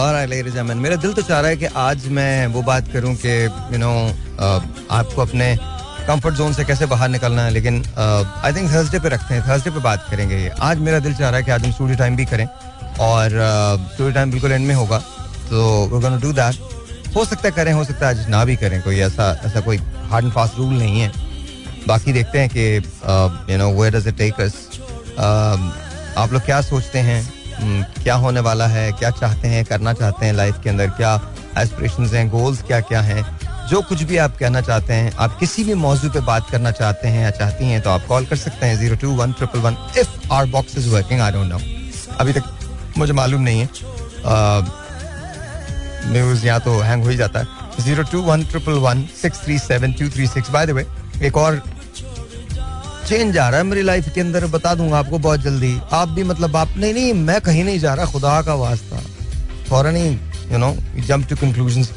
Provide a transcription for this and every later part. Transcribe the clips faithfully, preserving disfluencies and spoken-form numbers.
Alright, ladies and gentlemen, मेरा दिल तो चाह रहा है कि आज मैं वो बात करूं कि you know आपको अपने कंफर्ट जोन से कैसे बाहर निकलना है, लेकिन आई थिंक थर्सडे पे रखते हैं, थर्सडे पे बात करेंगे ये. आज मेरा दिल चाह रहा है कि आज हम स्टूडियो टाइम भी करें और स्टूडियो टाइम बिल्कुल एंड में होगा, तो we are gonna do that. हो सकता है करें, हो सकता है आज ना भी करें, कोई ऐसा ऐसा कोई हार्ड एंड फास्ट रूल नहीं है. बाकी देखते हैं कि you know where does it take us. आप लोग क्या सोचते हैं, क्या होने वाला है, क्या चाहते हैं, करना चाहते हैं लाइफ के अंदर, क्या एस्पिरेशंस हैं, गोल्स क्या क्या हैं, जो कुछ भी आप कहना चाहते हैं, आप किसी भी मौजू पे बात करना चाहते हैं या चाहती हैं, तो आप कॉल कर सकते हैं zero two one triple one. If our box is working, I don't know, अभी तक मुझे मालूम नहीं है, न्यूज़ यहाँ तो हैंग हो ही जाता है. Zero two one triple one six three seven two three six. By the way एक और चेंज आ रहा है मेरी लाइफ के अंदर, बता दूंगा आपको बहुत जल्दी. आप भी मतलब आप नहीं नहीं मैं कहीं नहीं जा रहा, खुदा का वास्ता, फौरन ही you know jump to conclusions.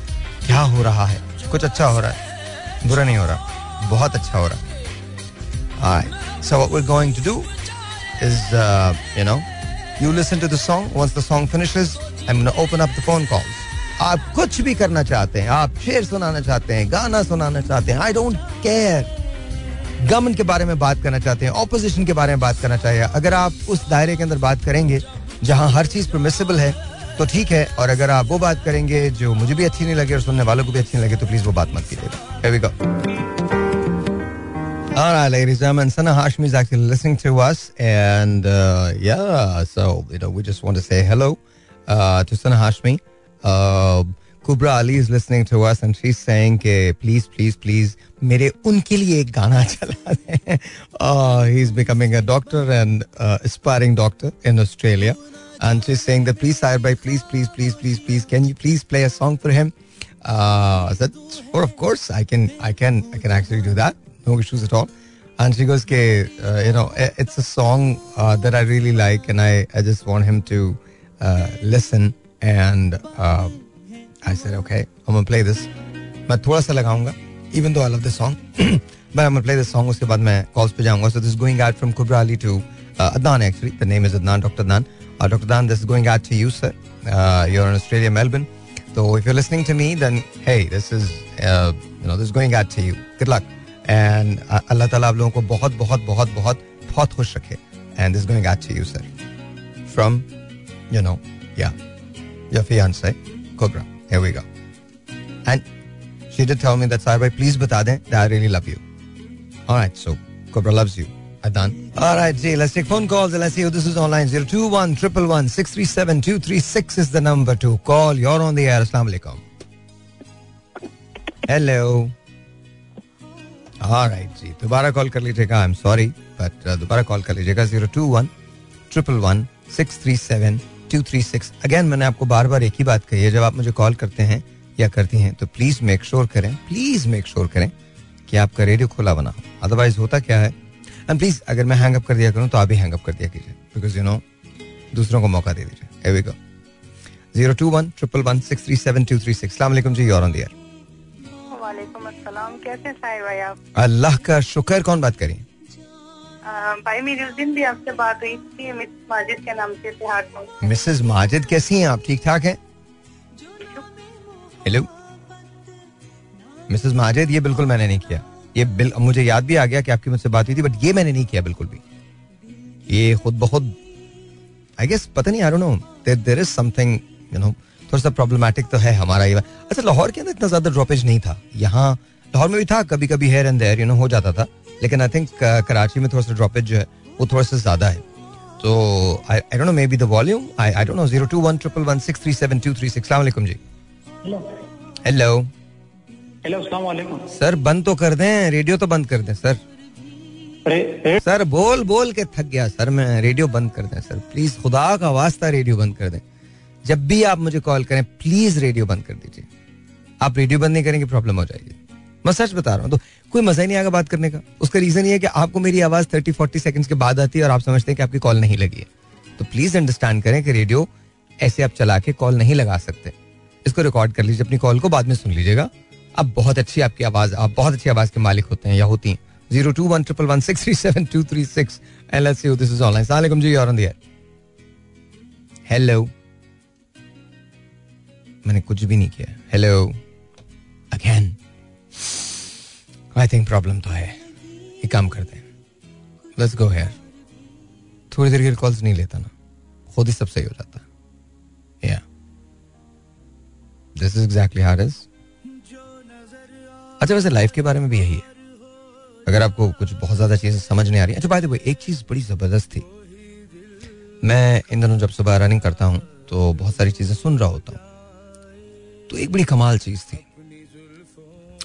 क्या हो रहा है, कुछ अच्छा हो रहा है, बुरा नहीं हो रहा, बहुत अच्छा हो रहा है. So what we are going to do is you know you listen to the song. Once the song finishes I am gonna open up the phone calls. आप कुछ भी करना चाहते हैं, आप शेर सुनाना चाहते हैं, गाना सुनाना चाहते हैं, आई डोंट केयर. गवर्नमेंट के बारे में बात करना चाहते हैं, ऑपोजिशन के बारे में बात करना चाहिए. अगर आप उस दायरे के अंदर बात करेंगे जहां हर चीज़ परमिसिबल है तो ठीक है, और अगर आप वो बात करेंगे जो मुझे भी अच्छी नहीं लगे और सुनने वालों को भी अच्छी नहीं लगे, तो प्लीज़ वो बात मत कीजिएगा. Here we go. All right, ladies and gentlemen, Sana Hashmi is actually listening to us, and uh, yeah, so you know we just want to say hello uh, to Sana Hashmi. Uh, Kubra Ali is listening to us and she's saying कि please please please मेरे उनके लिए एक गाना चला दें. uh, he's becoming a doctor and uh, aspiring doctor in Australia, and she's saying that please Sahir bhai, please please please please please can you please play a song for him. uh, I said sure, of course I can I can I can actually do that, no issues at all. And she goes कि uh, you know it's a song uh, that I really like and I, I just want him to uh, listen, and uh, I said, okay, I'm going to play this. मैं थोड़ा सा लगाऊंगा, even though I love this song, but I'm going to play this song. उसके बाद मैं calls पे जाऊंगा. So this is going out from Kubra Ali to uh, Adnan actually. The name is Adnan, Doctor Adnan. Uh, Doctor Adnan, this is going out to you, sir. Uh, you're in Australia, Melbourne. So if you're listening to me, then hey, this is, uh, you know, this is going out to you. Good luck. And uh, Allah Ta'ala आप लोगों को बहुत बहुत बहुत बहुत बहुत खुश रखे. And this is going out to you, sir. From, you know, yeah, your fiance, Kubra. Here we go. And she did tell me that, Sahir bhai, please bata dein that I really love you. All right, so Kubra loves you. Adnan. All right, ji, let's take phone calls and let's see who this is online. zero two one one one six three seven two three six is the number to call. You're on the air. Assalamu alaikum. Hello. All right, ji. Dobara call kar lijiyega. I'm sorry, but uh, dobara call kar lijiyega. zero two one one one six three seven two three six. Again मैंने आपको बार बार एक ही बात कही है, जब आप मुझे call करते हैं या करती हैं तो प्लीज मेक श्योर करें, प्लीज मेक श्योर करें कि आपका रेडियो खुला बना हो, अदरवाइज होता क्या है. एंड प्लीज अगर मैं हैंग अप कर दिया करूं तो आप भी हैंग अप कर दिया कीजिए, बिकॉज यू नो दूसरों को मौका दे दीजिए. Here we go. Zero two one triple one six three seven two three six. अस्सलाम वालेकुम जी, और ऑन द एयर. वालेकुम अस्सलाम. कैसे साहिर भाई आप? अल्लाह का शुक्र. कौन बात करें भाई? मेरी उस दिन भी आपसे बात हुई थी, मिसेस माजिद के नाम से इतिहाद में. मिसेस माजिद, कैसी हैं आप? ठीक ठाक हैं? हेलो मिसेस माजिद, ये बिल्कुल मैंने नहीं किया, ये बिल, मुझे याद भी आ गया कि आपकी मुझसे बात हुई थी, बट ये मैंने नहीं किया बिल्कुल भी. ये खुद ब खुद आई गेस, पता नहीं, I don't know, there is something you know, थोड़ा सा प्रॉब्लमेटिक तो है हमारा ये. अच्छा, लाहौर के अंदर इतना ज्यादा ड्रॉपेज नहीं था, यहाँ लाहौर में भी था कभी कभी, here and there you know हो जाता था, लेकिन आई थिंक कराची में थोड़ा सा ड्रॉपेज जो है वो थोड़ा सा ज्यादा है. तो I I don't know, maybe the volume, I I don't know. Zero two one triple one six three seven two three six. अस्सलाम वालेकुम जी. हेलो हेलो हेलो अस्सलाम वालेकुम सर. बंद तो कर दें रेडियो, तो बंद कर दें सर. सर बोल बोल के थक गया सर मैं, रेडियो बंद कर दें सर प्लीज, खुदा का वास्ता रेडियो बंद कर दें. जब भी आप मुझे कॉल करें प्लीज रेडियो बंद कर दीजिए. आप रेडियो बंद नहीं करेंगे प्रॉब्लम हो जाएगी, मैं सच बता रहा हूँ. तो कोई मजा ही नहीं आएगा बात करने का. उसका रीजन ये है कि आपको मेरी आवाज थर्टी फोर्टी सेकंड्स के बाद आती है और आप समझते हैं कि आपकी कॉल नहीं लगी है. तो प्लीज अंडरस्टैंड करें कि रेडियो ऐसे आप चला के कॉल नहीं लगा सकते. इसको रिकॉर्ड कर लीजिए, अपनी कॉल को बाद में सुन लीजिएगा. आप बहुत अच्छी, आपकी आवाज, आप बहुत अच्छी आवाज के मालिक होते हैं या होती हैं. Zero two one triple one six three seven two three six. Hello मैंने कुछ भी नहीं किया. Hello again. I think problem तो है. एक काम करते हैं, लेट्स गो हियर. थोड़ी देर के लिए कॉल्स नहीं लेता ना, खुद ही सब सही हो जाता. या this is exactly how it is. अच्छा वैसे लाइफ के बारे में भी यही है. अगर आपको कुछ बहुत ज्यादा चीजें समझ नहीं आ रही. अच्छा बाय द वे एक चीज बड़ी जबरदस्त थी, मैं इन दिनों जब सुबह रनिंग करता हूँ तो बहुत सारी चीजें सुन रहा होता हूँ. तो एक बड़ी कमाल चीज थी,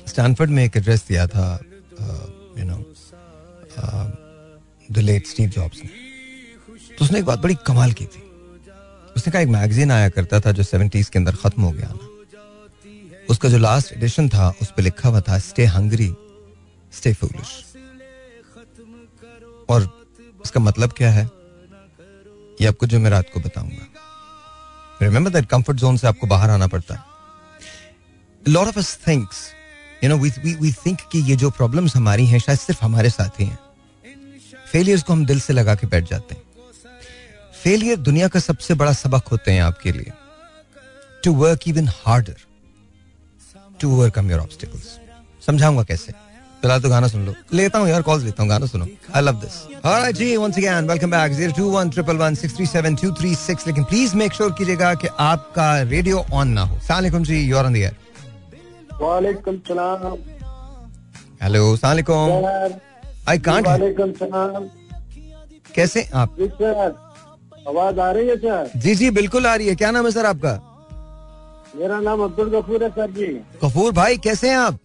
स्टैनफोर्ड में एक एड्रेस दिया था you know the late Steve Jobs ने. तो उसने एक बात बड़ी कमाल की थी. उसने कहा एक मैगजीन आया करता था जो सेवेंटीज के अंदर खत्म हो गया ना, उसका जो लास्ट एडिशन था उस पर लिखा हुआ था स्टे हंगरी स्टे फूलिश. और इसका मतलब क्या है ये आपको जो मैं रात को बताऊंगा. Remember that comfort zone से आपको बाहर आना पड़ता है. A lot of us thinks, you know, we we we think कि ये जो problems हमारी हैं शायद सिर्फ हमारे साथ ही हैं. Failures को हम दिल से लगा के बैठ जाते हैं. Failure दुनिया का सबसे बड़ा सबक होते हैं आपके लिए. To work even harder, to overcome your obstacles. समझाऊंगा कैसे. फिलहाल तो गाना सुन लो. लेता हूँ यार कॉल्स लेता हूँ, गाना सुनो. I love this. ऑलराइट जी, once again welcome back. Zero two one one one six three seven two three six. लेकिन प्लीज मेक श्योर कीजिएगा कि आपका रेडियो ऑन ना हो. अस्सलाम वालेकुम जी, you are on the air. वालेकुम सलाम. हेलो अस्सलाम वालेकुम. I can't. वालेकुम सलाम. कैसे आप सर? आवाज आ रही है सर? जी जी बिल्कुल आ रही है. क्या नाम है सर आपका? मेरा नाम अब्दुल गफूर है सर जी. गफूर भाई कैसे हैं आप?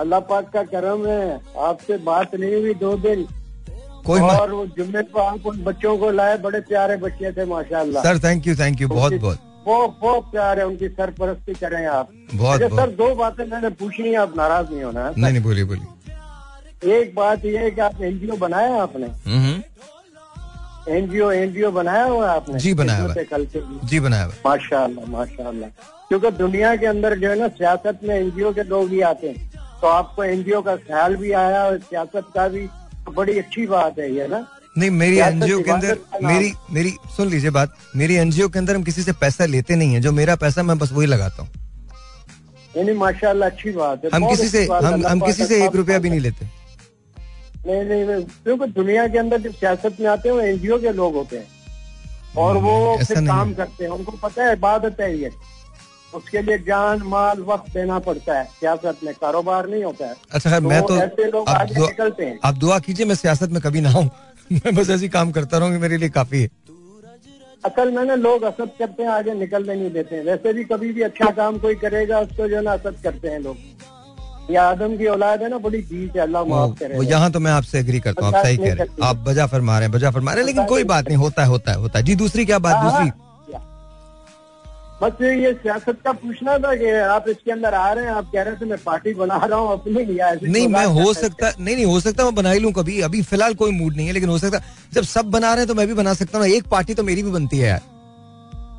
अल्लाह पाक का करम है, आपसे बात नहीं हुई दो दिन. कोई और जुम्मे को आप उन बच्चों को लाए, बड़े प्यारे बच्चे थे माशाल्लाह. Sir thank you thank you, बहुत बहुत बहुत बहुत प्यार है, उनकी सरपरस्ती करें आप. बहुत सर दो बातें मैंने पूछी हैं, आप नाराज नहीं होना. नहीं नहीं बोलिए बोलिए. एक बात ये है कि आप एनजीओ बनाया आपने, एनजीओ एनजीओ बनाया हुआ आपने? जी बनाया जी बनाया माशाल्लाह माशाल्लाह. क्योंकि दुनिया के अंदर जो है ना सियासत में एनजीओ के लोग भी आते हैं, तो आपको एनजीओ का ख्याल भी आया और सियासत का भी, बड़ी अच्छी बात है ये ना. नहीं मेरी एनजीओ के अंदर मेरी मेरी सुन लीजिए बात, मेरी एनजीओ के अंदर हम किसी से पैसा लेते नहीं है, जो मेरा पैसा मैं बस वही लगाता हूँ. यानी माशाल्लाह अच्छी बात है. हम किसी से हम हम किसी से एक रुपया भी नहीं लेते. नहीं नहीं, क्योंकि दुनिया के अंदर जो सियासत में आते हैं वो एनजीओ के लोग होते हैं और वो काम करते हैं, उनको पता है इबादत है ये, उसके लिए जान माल वक्त देना पड़ता है. सियासत में कारोबार नहीं होता है. अच्छा खैर, तो मैं तो ऐसे लोग आगे निकलते हैं. आप दुआ कीजिए मैं सियासत में कभी ना हूँ. मैं बस ऐसे काम करता रहूँगी, मेरे लिए काफी है. असल में ना लोग असद करते हैं, आगे निकलने नहीं देते हैं. वैसे भी कभी भी अच्छा काम कोई करेगा उसको जो है ना असद करते हैं लोग. ये आदम की औलाद है ना, बड़ी जीत है, अल्लाह माफ करे. यहाँ तो मैं आपसे एग्री करता हूँ, आप सही कह रहे हैं, आप बजा फरमा रहे हैं बजा फरमा रहे हैं लेकिन कोई बात नहीं, होता है होता है होता है. जी दूसरी क्या बात? दूसरी बस ये सियासत का पूछना था कि आप इसके अंदर आ रहे हैं, आप कह रहे थे मैं पार्टी बना रहा हूँ अपनी. नहीं मैं हो सकता नहीं नहीं हो सकता मैं बना ही लूँ कभी, अभी फिलहाल कोई मूड नहीं है, लेकिन हो सकता जब सब बना रहे हैं तो मैं भी बना सकता हूँ. एक पार्टी तो मेरी भी बनती है यार.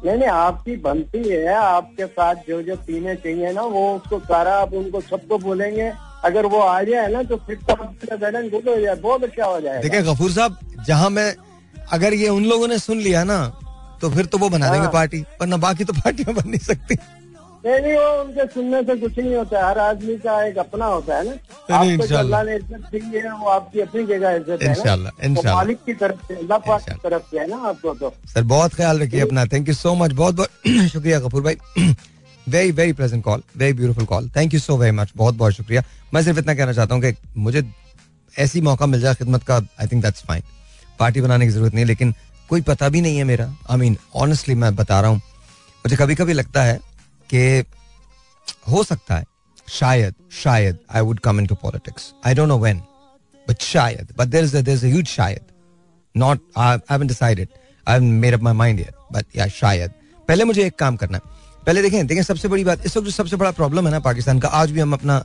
नहीं नहीं आपकी बनती है, आपके साथ जो जो पीने चाहिए ना वो उसको सारा आप उनको सबको बोलेंगे, अगर वो आ जाए ना तो फिर बहुत अच्छा हो जाए. देखिये गफूर साहब, जहाँ मैं अगर ये उन लोगों ने सुन लिया ना तो फिर तो वो बना देंगे पार्टी, वरना बाकी तो पार्टियां बन नहीं सकती. नहीं नहीं वो उनके सुनने से कुछ नहीं होता है, हर आदमी का एक अपना होता है ना. आपको अल्लाह ने इज्जत दी है, वो आपकी अपनी जगह इज्जत है इंशाल्लाह इंशाल्लाह, मालिक की तरफ से, अल्लाह पाक की तरफ से है ना आपको. तो सर बहुत ख्याल रखिए अपना. थैंक यू सो मच, बहुत बहुत शुक्रिया गफूर भाई. Very very present call, very beautiful call. Thank you so very much, बहुत बहुत शुक्रिया. मैं सिर्फ इतना कहना चाहता हूँ कि मुझे ऐसी मौका मिल जाए खिदमत का, I think that's fine. Party बनाने की जरूरत नहीं, लेकिन कोई पता भी नहीं है मेरा. आई मीन ऑनेस्टली मैं बता रहा हूँ, मुझे कभी कभी लगता है कि हो सकता है शायद शायद I would come into politics. I don't know when but शायद, but there is there is a huge शायद. Not I haven't decided, I haven't made up my mind yet, but yeah शायद. पहले मुझे एक काम करना है. पहले देखें देखें सबसे बड़ी बात इस वक्त जो सबसे बड़ा प्रॉब्लम है ना पाकिस्तान का, आज भी हम अपना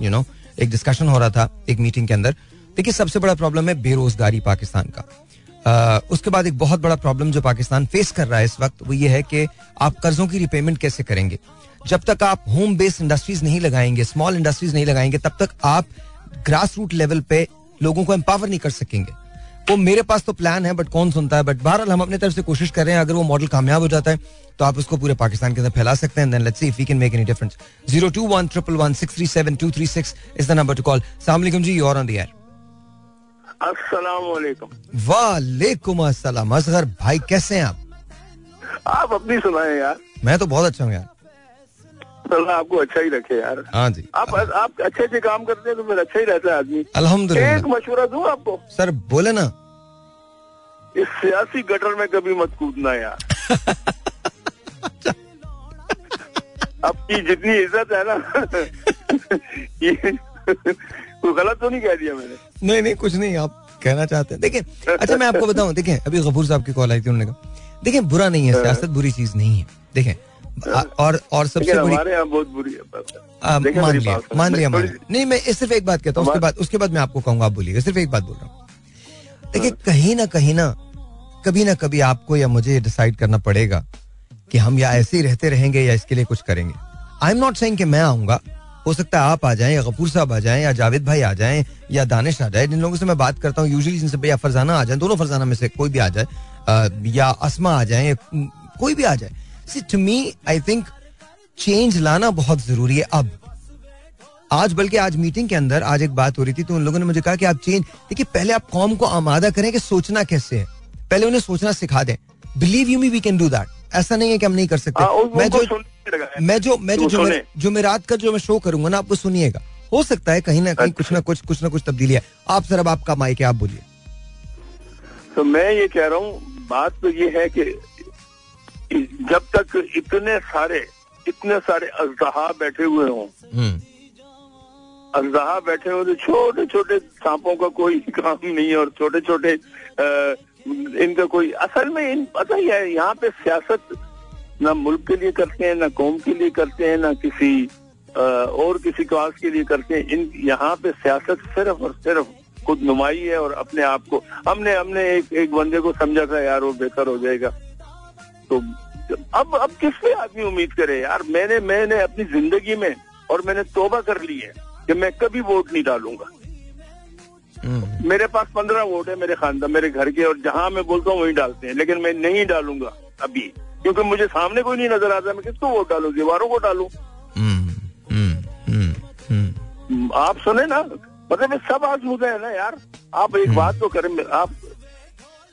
यू नो एक डिस्कशन हो रहा था एक मीटिंग के अंदर. देखिए सबसे बड़ा प्रॉब्लम है बेरोजगारी पाकिस्तान का. Uh, उसके बाद एक बहुत बड़ा प्रॉब्लम जो पाकिस्तान फेस कर रहा है इस वक्त वो ये है कि आप कर्जों की रिपेमेंट कैसे करेंगे. जब तक आप होम बेस्ड इंडस्ट्रीज नहीं लगाएंगे, स्मॉल इंडस्ट्रीज नहीं लगाएंगे, तब तक आप ग्रास रूट लेवल पे लोगों को एम्पावर नहीं कर सकेंगे. वो मेरे पास तो प्लान है बट कौन सुनता है, बट बहरहाल हम अपने तरफ से कोशिश कर रहे हैं. अगर वो मॉडल कामयाब हो जाता है तो आप उसको पूरे पाकिस्तान के अंदर फैला सकते हैं. Then let's see if we can make any difference. zero two one one one six three seven two three six is the number to call. अस्सलाम वालेकुम जी, you are on the air. अस्सलाम वालेकुम. वालेकुम अस्सलाम. असगर भाई कैसे हैं आप? आप अपनी सुनाएं यार. मैं तो बहुत अच्छा हूँ यार. आपको अच्छा ही रखे यार. हाँ जी, आप आप अच्छे अच्छे काम करते हैं तो फिर अच्छा ही रहता है आदमी. अल्हम्दुलिल्लाह. एक मशवरा दूं आपको सर. बोले ना, इस सियासी गटर में कभी मत कूदना यार. आपकी जितनी इज्जत है ना, कोई गलत तो नहीं कह दिया मैंने? नहीं नहीं, कुछ नहीं आप कहना चाहते हैं. देखिए अच्छा मैं आपको बताऊं, देखें अभी गफूर साहब की कॉल आई थी, उन्होंने कहा देखें बुरा नहीं है, सियासत बुरी चीज नहीं है. देखें और और सबसे बुरी बहुत बुरी है. मान लिया मान लिया मान लिया नहीं, मैं सिर्फ एक बात कहता हूँ, उसके बाद उसके बाद मैं आपको कहूँगा, आप बोलिएगा. सिर्फ एक बात बोल रहा हूँ. देखिए कहीं ना कहीं ना कभी ना कभी आपको या मुझे डिसाइड करना पड़ेगा कि हम या ऐसे ही रहते रहेंगे या इसके लिए कुछ करेंगे. आई एम नॉट सेइंग कि मैं आऊँगा, हो सकता है आप आ जाएं या गफूर साहब आ जाएं या जावेद भाई आ जाएं या दानिश आ जाए, जिन लोगों से मैं बात करता हूँ यूजुअली, जिनसे भैया फरजाना आ जाए, दोनों फरजाना में से कोई भी आ जाए, या असमा आ जाए, कोई भी आ जाए. See, to me, I think change लाना बहुत जरूरी है. अब आज बल्कि आज मीटिंग के अंदर आज एक बात हो रही थी तो उन लोगों ने मुझे कहा कि आप चेंज देखिए, पहले आप कौम को आमादा करें कि सोचना कैसे है, पहले उन्हें सोचना सिखा दें. Believe you me, we can do that. ऐसा नहीं है कि हम नहीं कर सकते. आ, मैं, जो, मैं जो मैं जो जुमे, जुमेरात का जो मैं शो करूंगा ना, आप वो सुनिएगा. हो सकता है कहीं ना कहीं कुछ ना कुछ कुछ ना कुछ तब्दीली है. आप सर अब आपका माइक है, आप बोलिए. तो मैं ये कह रहा हूँ, बात तो ये है कि जब तक इतने सारे इतने सारे अजदहा बैठे हुए हों, अजदहा बैठे हुए तो छोटे छोटे सांपों का कोई काम नहीं है और छोटे छोटे इनका कोई असल में इन पता ही है, यहाँ पे सियासत ना मुल्क के लिए करते हैं, ना कौम के लिए करते हैं, ना किसी आ, और किसी काज के लिए करते हैं. इन यहाँ पे सियासत सिर्फ और सिर्फ खुद नुमाई है और अपने आप को. हमने हमने एक एक बंदे को समझा था यार वो बेहतर हो जाएगा, तो अब अब किस पे आदमी उम्मीद करे यार. मैंने मैंने अपनी जिंदगी में और मैंने तौबा कर ली है कि मैं कभी वोट नहीं डालूंगा. मेरे पास पंद्रह वोट है मेरे खानदान मेरे घर के, और जहां मैं बोलता हूँ वहीं डालते हैं, लेकिन मैं नहीं डालूंगा अभी, क्योंकि मुझे सामने कोई नहीं नजर आता. मैं किसको वोट डालू? दीवारों को डालू? आप सुने ना, मतलब सब आजमूद है ना यार. आप एक बात तो करें, आप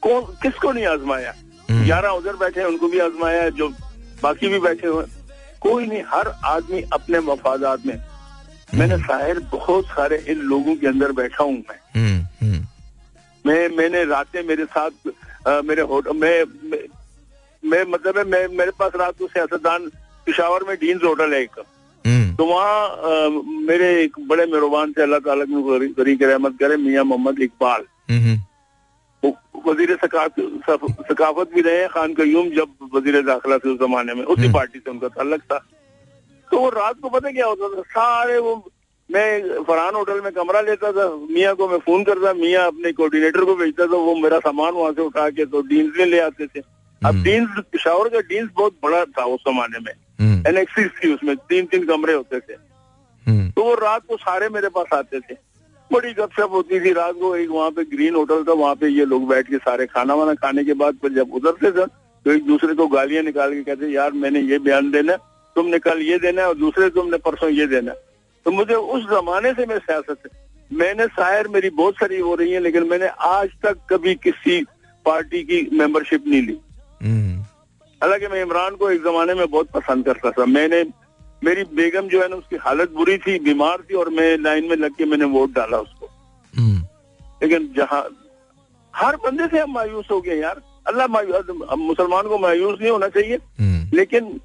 कौन किसको नहीं आजमाया? ग्यारह उधर बैठे हैं उनको भी आजमाया है, जो बाकी भी बैठे हुए कोई नहीं. हर आदमी अपने मफादात में. मैंने शायर बहुत सारे इन लोगों के अंदर बैठा हूँ मैं मैं मैंने रातें मेरे साथ आ, मेरे होटल मैं, मैं मैं मतलब है मैं मेरे पास रात को सियासतदान पिशावर में डीन्स होटल है एक, तो वहाँ मेरे एक बड़े मेहरबान से अल्लाह ताला की रहमत करे मियाँ मोहम्मद इकबाल, वजीर सकाफत भी रहे हैं खान कयूम जब वजीर दाखिला थे उस जमाने में, उसी पार्टी से उनका ताल्लुक था. तो वो रात को पता क्या होता था, सारे वो मैं फरहान होटल में कमरा लेता था, मियाँ को मैं फोन करता, मियाँ अपने कोऑर्डिनेटर को भेजता था, वो मेरा सामान वहाँ से उठा के तो डीन्स में ले आते थे. अब डीन्स पिशावर का डीन्स बहुत बड़ा था उस जमाने में, एनेक्सिस थी उसमें, तीन तीन कमरे होते थे. तो वो रात को सारे मेरे पास आते थे, बड़ी गपशप होती थी रात को. एक वहाँ पे ग्रीन होटल था, वहाँ पे ये लोग बैठ के सारे खाना वाना खाने के बाद पर जब उतरते थे तो एक दूसरे को गालियां निकाल के कहते यार मैंने ये बयान देना, तुमने कल ये देना, और दूसरे तुमने परसों ये देना. तो मुझे उस जमाने से मैं सियासत मैंने शायर मेरी बहुत सारी हो रही है, लेकिन मैंने आज तक कभी किसी पार्टी की मेंबरशिप नहीं ली. हालांकि मैं इमरान को एक जमाने में बहुत पसंद करता था. मैंने मेरी बेगम जो है ना उसकी हालत बुरी थी, बीमार थी, और मैं लाइन में लग के मैंने वोट डाला उसको. लेकिन जहाँ हर बंदे से हम मायूस हो गए यार. अल्लाह मायूस, मुसलमान को मायूस नहीं होना चाहिए, लेकिन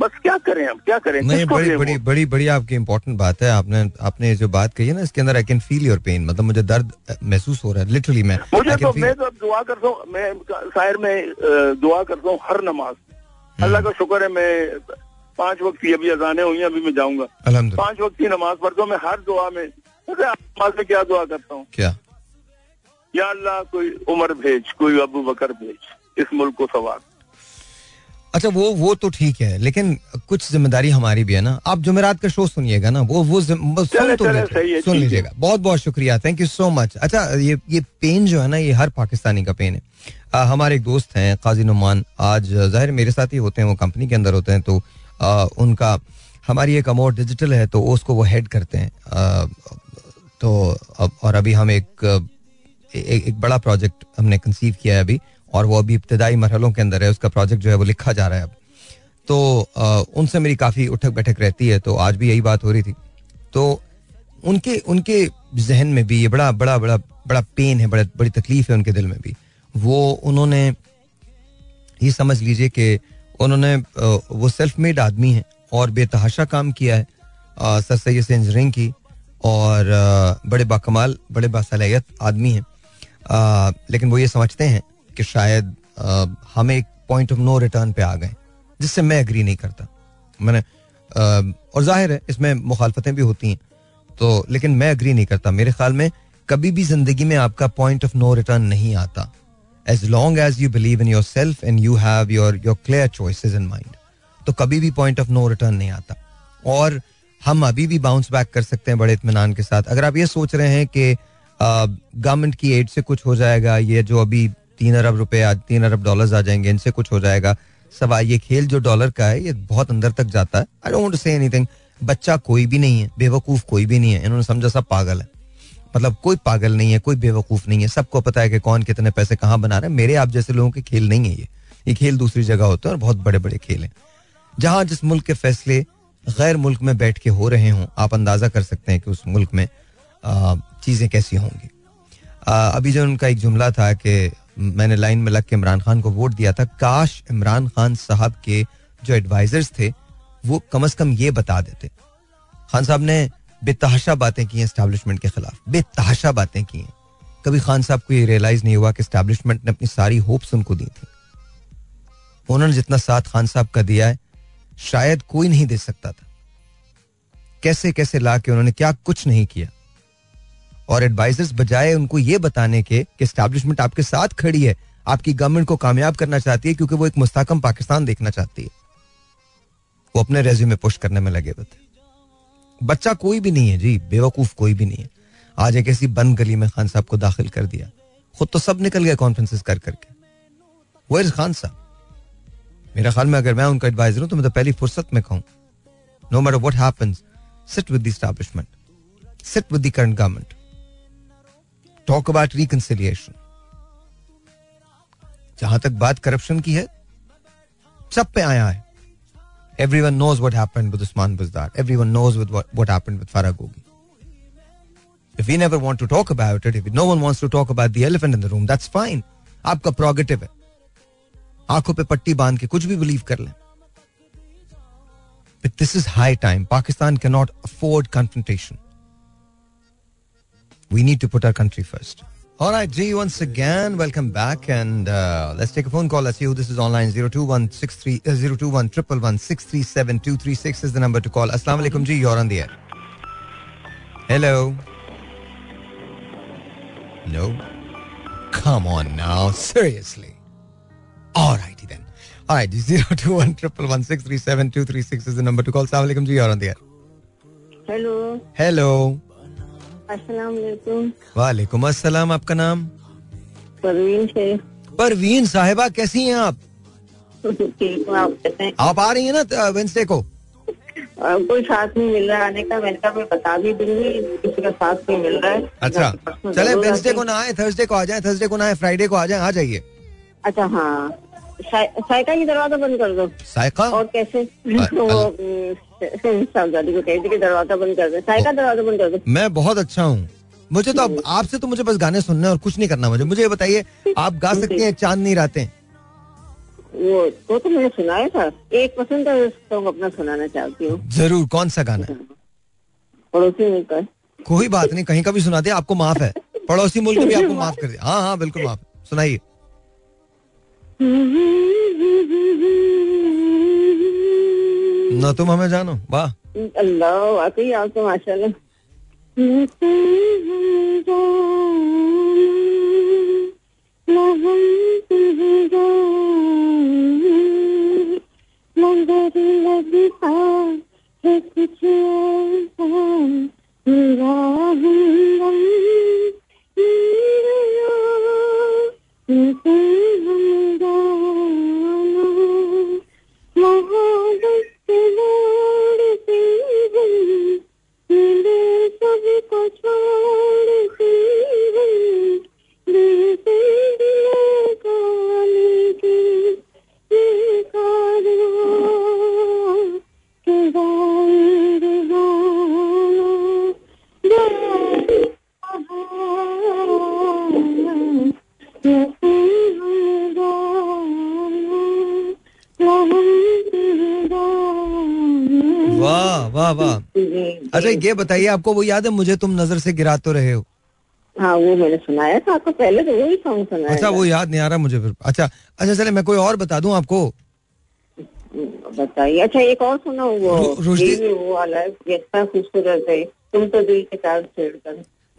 बस क्या करें हम, क्या करें. नहीं, बड़ी बड़ी बड़ी बड़ी आपकी इम्पोर्टेंट बात है. आपने आपने जो बात कही है ना, इसके अंदर I can feel your pain. मतलब मुझे दर्द महसूस हो रहा है लिटरली. मैं मुझे तो मैं तो दुआ करता हूँ, मैं शायर में दुआ करता हूँ हर नमाज. अल्लाह का शुक्र है मैं पांच वक्त की, अभी अजाने हुई हैं, अभी मैं जाऊंगा, पांच वक्त की नमाज पढ़ता हूँ मैं. हर दुआ में अरे नमाज में क्या दुआ करता हूँ, क्या या अल्लाह कोई उमर भेज, कोई अबू बकर भेज, इस मुल्क को सवार. अच्छा वो वो तो ठीक है, लेकिन कुछ जिम्मेदारी हमारी भी है ना. आप जुमेरात का शो सुनिएगा ना, वो वो सुन तो सुन लीजिएगा. बहुत बहुत शुक्रिया, थैंक यू सो मच. अच्छा ये ये पेन जो है ना, ये हर पाकिस्तानी का पेन है. आ, हमारे एक दोस्त हैं काजी नुमान, आज ज़ाहिर मेरे साथ ही होते हैं, वो कंपनी के अंदर होते हैं, तो आ, उनका हमारी एक अमोर डिजिटल है तो उसको वो हेड करते हैं. आ, तो और अभी हम एक एक बड़ा प्रोजेक्ट हमने कंसीव किया है अभी, और वो अभी इब्तदाई मरहलों के अंदर है. उसका प्रोजेक्ट जो है वो लिखा जा रहा है अब, तो आ, उनसे मेरी काफ़ी उठक बैठक रहती है, तो आज भी यही बात हो रही थी. तो उनके उनके जहन में भी ये बड़ा बड़ा बड़ा बड़ा पेन है, बड़ा बड़ी तकलीफ है उनके दिल में भी. वो उन्होंने ये समझ लीजिए कि उन्होंने आ, वो सेल्फ मेड आदमी हैं और बेतहाशा काम किया है. आ, सर सैयद से इंजीनियरिंग की और आ, बड़े बाकमाल बड़े बासलाहियत आदमी हैं, लेकिन वो ये समझते हैं कि शायद आ, हमें एक पॉइंट ऑफ नो रिटर्न पे आ गए, जिससे मैं एग्री नहीं करता. मैंने आ, और जाहिर है इसमें मुखालफतें भी होती हैं, तो लेकिन मैं एग्री नहीं करता. मेरे ख्याल में कभी भी जिंदगी में आपका पॉइंट ऑफ नो रिटर्न नहीं आता, as long as you believe in your self and you have your your clear choices in mind, तो कभी भी पॉइंट ऑफ नो रिटर्न नहीं आता. और हम अभी भी बाउंस बैक कर सकते हैं बड़े इत्मीनान के साथ. अगर आप ये सोच रहे हैं कि गवर्नमेंट की एड से कुछ हो जाएगा, ये जो अभी तीन अरब रुपए तीन अरब डॉलर्स आ जाएंगे, इनसे कुछ हो जाएगा, सब ये खेल जो डॉलर का है ये बहुत अंदर तक जाता है. I don't want to say anything. बच्चा कोई भी नहीं है, बेवकूफ़ कोई भी नहीं है. इन्होंने समझा सब पागल है, मतलब कोई पागल नहीं है, कोई बेवकूफ़ नहीं है. सबको पता है कि कौन कितने पैसे कहाँ बना रहा है. मेरे आप जैसे लोगों के खेल नहीं है ये ये खेल दूसरी जगह होता है, और बहुत बड़े बड़े खेल हैं. जहाँ जिस मुल्क के फैसले गैर मुल्क में बैठ के हो रहे हों, आप अंदाज़ा कर सकते हैं कि उस मुल्क में चीज़ें कैसी होंगी. अभी जो उनका एक जुमला था कि मैंने लाइन में लग के इमरान खान को वोट दिया था, काश इमरान खान साहब के जो एडवाइजर्स थे वो कम से कम ये बता देते. खान साहब ने बेतहाशा बातें की हैं एस्टैब्लिशमेंट के खिलाफ, बेतहाशा बातें की हैं. कभी खान साहब को ये रियलाइज नहीं हुआ कि एस्टैब्लिशमेंट ने अपनी सारी होप्स उनको दी थी. उन्होंने जितना साथ खान साहब का दिया है शायद कोई नहीं दे सकता था. कैसे कैसे ला के उन्होंने क्या कुछ नहीं किया. और एडवाइजर्स बजाय उनको ये बताने के कि एस्टैब्लिशमेंट आपके साथ खड़ी है, आपकी गवर्नमेंट को कामयाब करना चाहती है, क्योंकि वो एक मुस्तहकम पाकिस्तान देखना चाहती है, वो अपने रेज्यूमे पुश करने में लगे हुए थे. बच्चा कोई भी नहीं है जी, बेवकूफ कोई भी नहीं है. आज एक ऐसी बंद गली में खान साहब को दाखिल कर दिया, खुद तो सब निकल गए कॉन्फ्रेंसेस कर करके. वेयर इज खान साहब? मेरा ख्याल में अगर मैं उनका एडवाइजर हूं तो मैं तो पहली फुर्सत में कहूँ, no matter what happens, sit with the establishment, sit with the current government, talk about reconciliation. जहां तक बात करप्शन की है, सब पे आया है. Everyone knows what happened with Usman Buzdar, everyone knows what happened with फराग होगी. If we never want to talk about it, if no one wants to talk about the elephant in the room, that's fine. आपका prerogative है, आंखों पे पट्टी बांध के कुछ भी बिलीव कर लें. But this is high time. Pakistan can not afford confrontation. We need to put our country first. All right, G, once again, welcome back. And uh, let's take a phone call. Let's see who this is online. zero two one six three zero two one one one one six three seven two three six is the number to call. Assalamu alaikum, G, you're on the air. Hello. No. Come on now, seriously. All righty then. All right, zero two one one one one one six three seven two three six is the number to call. Assalamu alaikum, G, you're on the air. Hello. Hello. वालेकुम अस्सलाम. आपका नाम? परवीन है. परवीन साहिबा, कैसी हैं आप? आप आप आ रही हैं ना वेंसडे को? कोई साथ नहीं मिल रहा आने का, मैं बता भी दूंगी, किसी का साथ नहीं मिल रहा है. अच्छा, चले वेंसडे को ना आए, थर्सडे को आ जाए, थर्सडे को ना आए, फ्राइडे को आ जाए, आ जाइए. अच्छा हाँ, सायका की दरवाजा बंद कर दो. सायका? और कैसे? दरवाजा बंद कर दो, सायका दरवाजा बंद कर दो. मैं बहुत अच्छा हूँ, मुझे तो आपसे तो मुझे बस गाने सुनने और कुछ नहीं करना. मुझे मुझे बताइए, आप गा सकती हैं चांदनी रातें? वो तो तो मैंने सुनाया था, एक पसंद है तो अपना सुनाना चाहती हूँ. जरूर, कौन सा गाना है? पड़ोसी मुल्क है. कोई बात नहीं, कहीं का भी सुनाते, आपको माफ है. पड़ोसी मुल्क भी आपको माफ कर दिया? हाँ हाँ बिल्कुल माफ, सुनाइए. ना तुम हमें जानो, वाह अल्लाह, वाकई आप तो माशाल्लाह. वाह वाह। अच्छा ये बताइए, आपको वो याद है मुझे तुम नजर से गिरा तो रहे हो? हाँ वो मैंने सुनाया था आपको पहले, तो वही सॉन्ग सुनाया। अच्छा वो याद नहीं आ रहा मुझे फिर। अच्छा अच्छा चले मैं कोई और बता दूं आपको। बताइए। अच्छा एक और सुना, वो वो वाला जैसा खूबसूरत है तुम तो दिल के तार छेड़कर।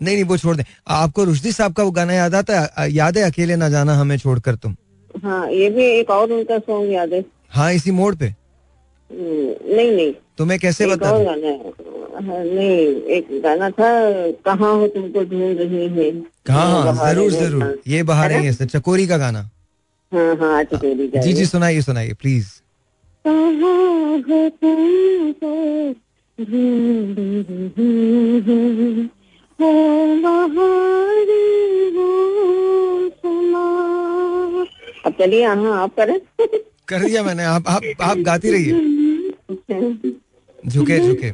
नहीं नहीं वो छोड़ दे। आपको रुश्दी साहब का वो गाना याद आता है, याद है अकेले ना जाना हमें छोड़कर तुम? हाँ ये भी एक और उनका सॉन्ग याद है। हाँ इसी मोड़ पे? नहीं नहीं। तुम्हें कैसे बता नहीं, एक गाना था कहाँ हो तुमको ढूंढ रही है। हाँ जरूर जरूर, ये बहारें हैं चकोरी का गाना। हाँ हाँ चकोरी का। जी जी सुनाइए सुनाइए प्लीज। कहाँ हो तुमको ढूंढ रही है ओ बहारे हो समा। अब चलिए। हाँ आप करें। कर दिया मैंने। आप आप आप गाती रहिए झुके झुके।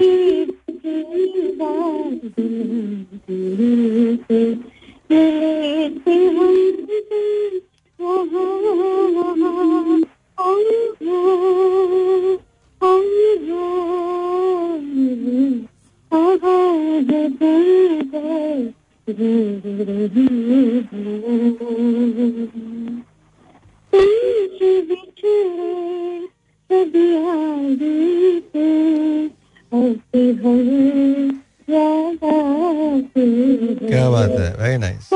क्या बात है, वेरी नाइस।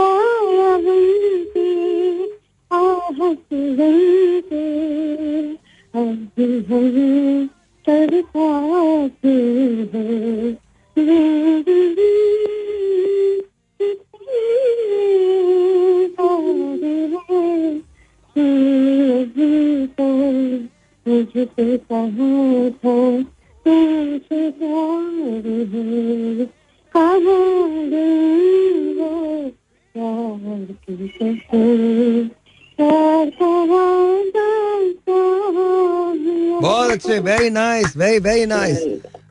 बहुत अच्छे, very nice very very nice,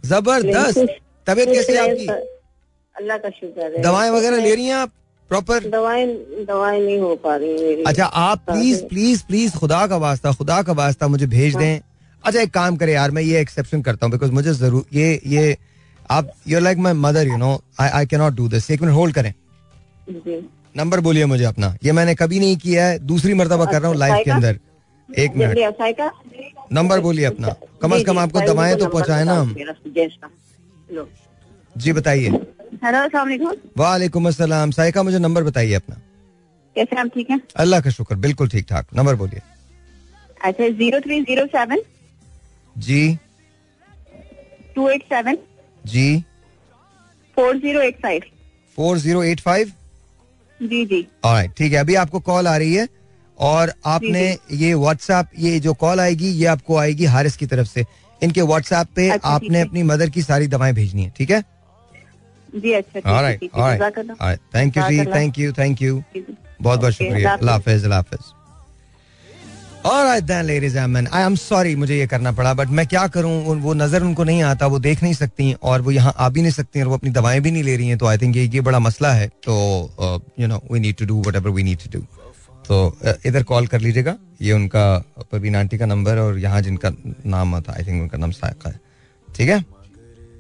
जबरदस्त। तबीयत कैसी है आपकी? अल्लाह का शुक्र है। दवाएं वगैरह ले रही हैं आप प्रॉपर? दवाएं दवाएं नहीं हो पा रही मेरी। अच्छा आप प्लीज प्लीज प्लीज खुदा का वास्ता खुदा का वास्ता मुझे भेज दें। अच्छा एक काम करें यार, मैं ये एक्सेप्शन करता हूँ बिकॉज मुझे जरूर ये ये आप you like my mother you know, I I can not do this. एक मिनट होल्ड करें। नंबर बोलिए मुझे अपना, ये मैंने कभी नहीं किया है, दूसरी मर्तबा कर रहा हूँ लाइफ के अंदर। एक मिनट नंबर बोलिए अपना, कम अज कम आपको दवाएं तो पहुँचाए ना हम। जी बताइए। हेलो अस्सलाम वालेकुम। वालेकुम अस्सलाम। साइका मुझे नंबर बताइए अपना। कैसे आप? ठीक है अल्लाह का शुक्र, बिल्कुल ठीक ठाक। नंबर बोलिए। अच्छा जीरो थ्री जीरो सेवन जी टू एट सेवन जी four zero eight five four zero eight five जी जी। ऑलराइट ठीक है, अभी आपको कॉल आ रही है और आपने जी जी। ये व्हाट्सएप ये जो कॉल आएगी ये आपको आएगी हारिस की तरफ से, इनके व्हाट्सएप पे अच्छा, आपने अपनी मदर की सारी दवाएं भेजनी है ठीक है जी। अच्छा ऑलराइट ऑलराइट थैंक यू जी, थैंक यू थैंक यू, बहुत बहुत शुक्रिया, अल्लाह हाफिज अल्लाह हाफिज। Alright then ladies and men, I am sorry मुझे ये करना पड़ा बट मैं क्या करूँ, वो नजर उनको नहीं आता, वो देख नहीं सकती और वो यहाँ आ भी नहीं सकती और वो अपनी दवाएं भी नहीं ले रही हैं, तो आई थिंक ये ये बड़ा मसला है। तो you know we need to do whatever we need to do. तो इधर कॉल कर लीजिएगा, ये उनका परवीन आंटी का नंबर और यहाँ जिनका नाम आता आई थिंक उनका नाम सायका है ठीक है।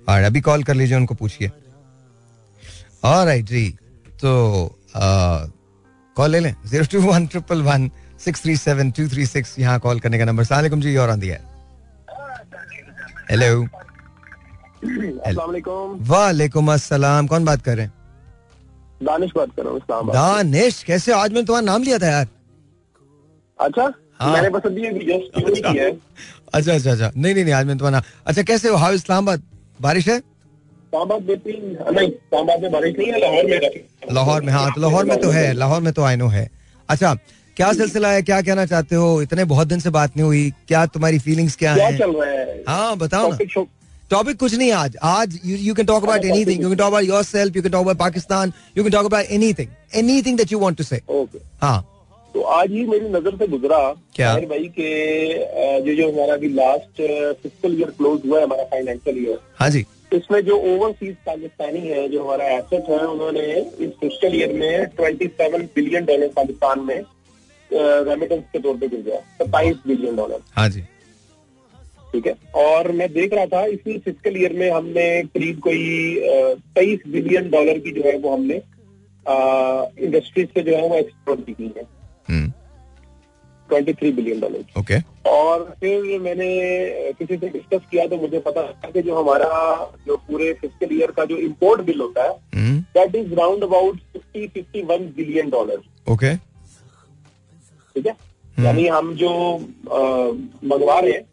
और अभी कॉल कर लीजिए उनको पूछिए। ऑलराइट जी तो कॉल ले लें zero two one triple one. six three seven two three six यहाँ कॉल करने का नंबर। सलाम जी और आंधी है। हेलो अस्सलाम वालेकुम। वालेकुम अस्सलाम। कौन बात कर रहे हैं? दानिश बात कर रहा हूँ। दानिश कैसे? आज मैंने तुम्हारा नाम लिया था यार। अच्छा हाँ। मैंने बस अभी किया है। अच्छा अच्छा अच्छा नहीं नहीं नहीं आज मैंने तुम्हारा नाम। अच्छा कैसे हो? हाउ इस्लामाबाद? बारिश है? इस्लामाबाद में बारिश नहीं है, लाहौर में। लाहौर में? हाँ लाहौर में तो है, लाहौर में तो आई नो है। अच्छा क्या सिलसिला है, क्या कहना चाहते हो? इतने बहुत दिन से बात नहीं हुई, क्या तुम्हारी फीलिंग्स क्या, क्या है? चल रहा है? हाँ बताओ ना। टॉपिक कुछ नहीं आज, आज you can talk about anything, you can talk about yourself, you can talk about Pakistan, you can talk about anything, anything that you want to say. Okay हाँ तो आज ही मेरी नजर से गुजरा क्या भाई के जो जो हमारा अभी लास्ट फिस्कल ईयर क्लोज हुआ है हमारा फाइनेंशियल ईयर, हाँ जी, इसमें जो ओवरसीज पाकिस्तानी है जो हमारा एसेट है उन्होंने इस फिस्कल ईयर में twenty seven billion dollar Pakistan में रेमिटेंस के तौर पे गिर गया, सत्ताईस बिलियन डॉलर। हाँ जी ठीक है। और मैं देख रहा था इसी फिस्कल ईयर में हमने करीब कोई तेईस बिलियन डॉलर की जो है वो हमने इंडस्ट्रीज से जो है वो एक्सपोर्ट की है twenty three billion dollar. Okay. और फिर मैंने किसी से डिस्कस किया तो मुझे पता चला कि जो हमारा जो पूरे फिस्कल ईयर का जो इम्पोर्ट बिल होता है that is round about fifty fifty one billion dollar. Okay, ठीक है। यानी हम जो मंगवा रहे हैं,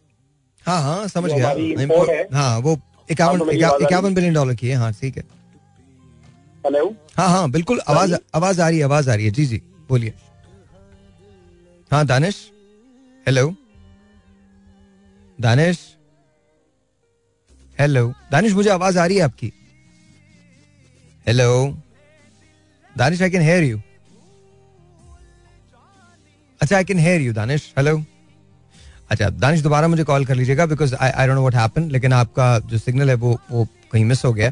हाँ हाँ समझ गया, इम्पोर्ट है, हाँ वो इक्यावन इक्यावन बिलियन डॉलर की है। हाँ ठीक है। हेलो, हाँ हाँ बिल्कुल, आवाज आवाज आ रही है, आवाज आ रही है, जी जी बोलिए। हाँ दानिश, हेलो दानिश, हेलो दानिश, मुझे आवाज आ रही है आपकी। Hello Danish, I can hear you. अच्छा, I can hear you Danish, hello. अच्छा दानिश, दोबारा मुझे कॉल कर लीजिएगा because I I don't know what happened, लेकिन आपका जो सिग्नल है वो वो कहीं मिस हो गया,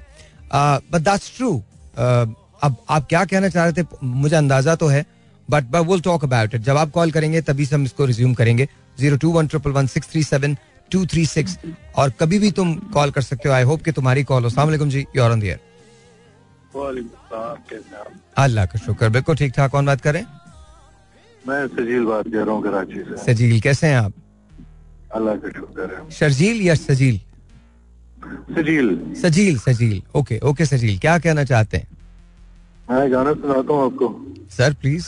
बट दैट्स ट्रू। अब आप क्या कहना चाह रहे थे मुझे अंदाजा तो है, but but will talk about it. जब आप कॉल करेंगे तभी से हम इसको रिज्यूम करेंगे। Zero two one triple one six three seven two three six, और कभी भी तुम कॉल कर सकते हो। आई होप कि तुम्हारी कॉल हो। अस्सलाम वालेकुम जी, you are on the air. अल्लाह का शुक्र, बिल्कुल ठीक ठाक। कौन बात करें? मैं सजील बात कर रहा हूँ कराची से। सजील, कैसे हैं आप? अल्लाह का शुक्र है। शर्जील या सजील? सजील सजील सजील ओके ओके सजील, क्या कहना चाहते हैं? मैं गाना सुनाता हूँ आपको। Sir please.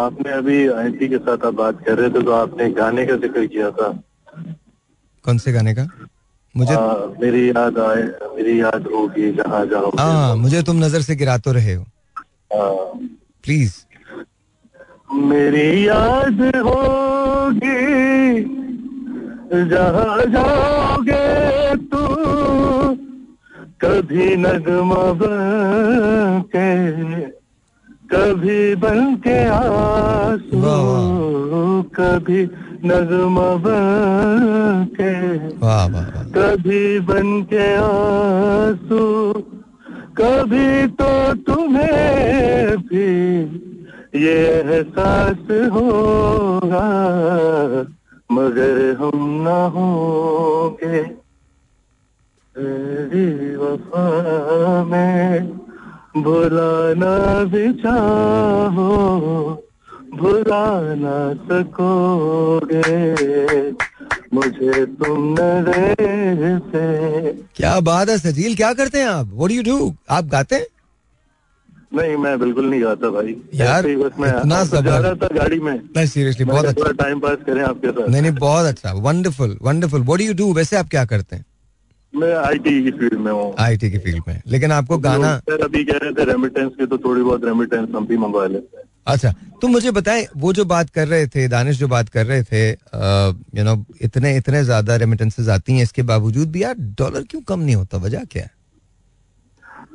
आपने अभी आईटी के साथ आप बात कर रहे थे तो आपने गाने का जिक्र किया था। कौन से गाने का? मुझे आ, मेरी याद आए मेरी याद होगी जहाँ जाओ। हाँ, मुझे तुम नजर से गिरा तो रहे हो। प्लीज। मेरी याद होगी जहाँ जाओगे तू, कभी नगमा बन के कभी बन के आंसू, कभी नगमा बन के, कभी बन के आंसू, कभी तो तुम्हें भी ये एहसास होगा मगर हम ना होंगे तेरी वफा में, भुलाना भी चाहो भुलाना सकोगे मुझे तुम नज़र से। क्या बात है सजील, क्या करते हैं आप? What do you do? आप गाते हैं? नहीं, मैं बिल्कुल नहीं गाता भाई यार, बस मैं इतना ज़्यादा था गाड़ी में। नहीं सीरियसली, बहुत अच्छा टाइम पास करें आपके साथ। नहीं नहीं, बहुत अच्छा, wonderful wonderful. What do you do? वैसे आप क्या करते हैं? मैं आईटी की फील्ड में हूँ। आईटी की फील्ड में, लेकिन आपको गाना। सर अभी कह रहे थे रेमिटेंस के, तो थोड़ी बहुत रेमिटेंस हम भी मंगवा लेते हैं। अच्छा, तो मुझे बताएं, वो जो बात कर रहे थे दानिश, जो बात कर रहे थे, यू नो इतने इतने ज्यादा रेमिटेंसेस आती हैं, इसके बावजूद भी यार डॉलर क्यों कम नहीं होता? वजह क्या है?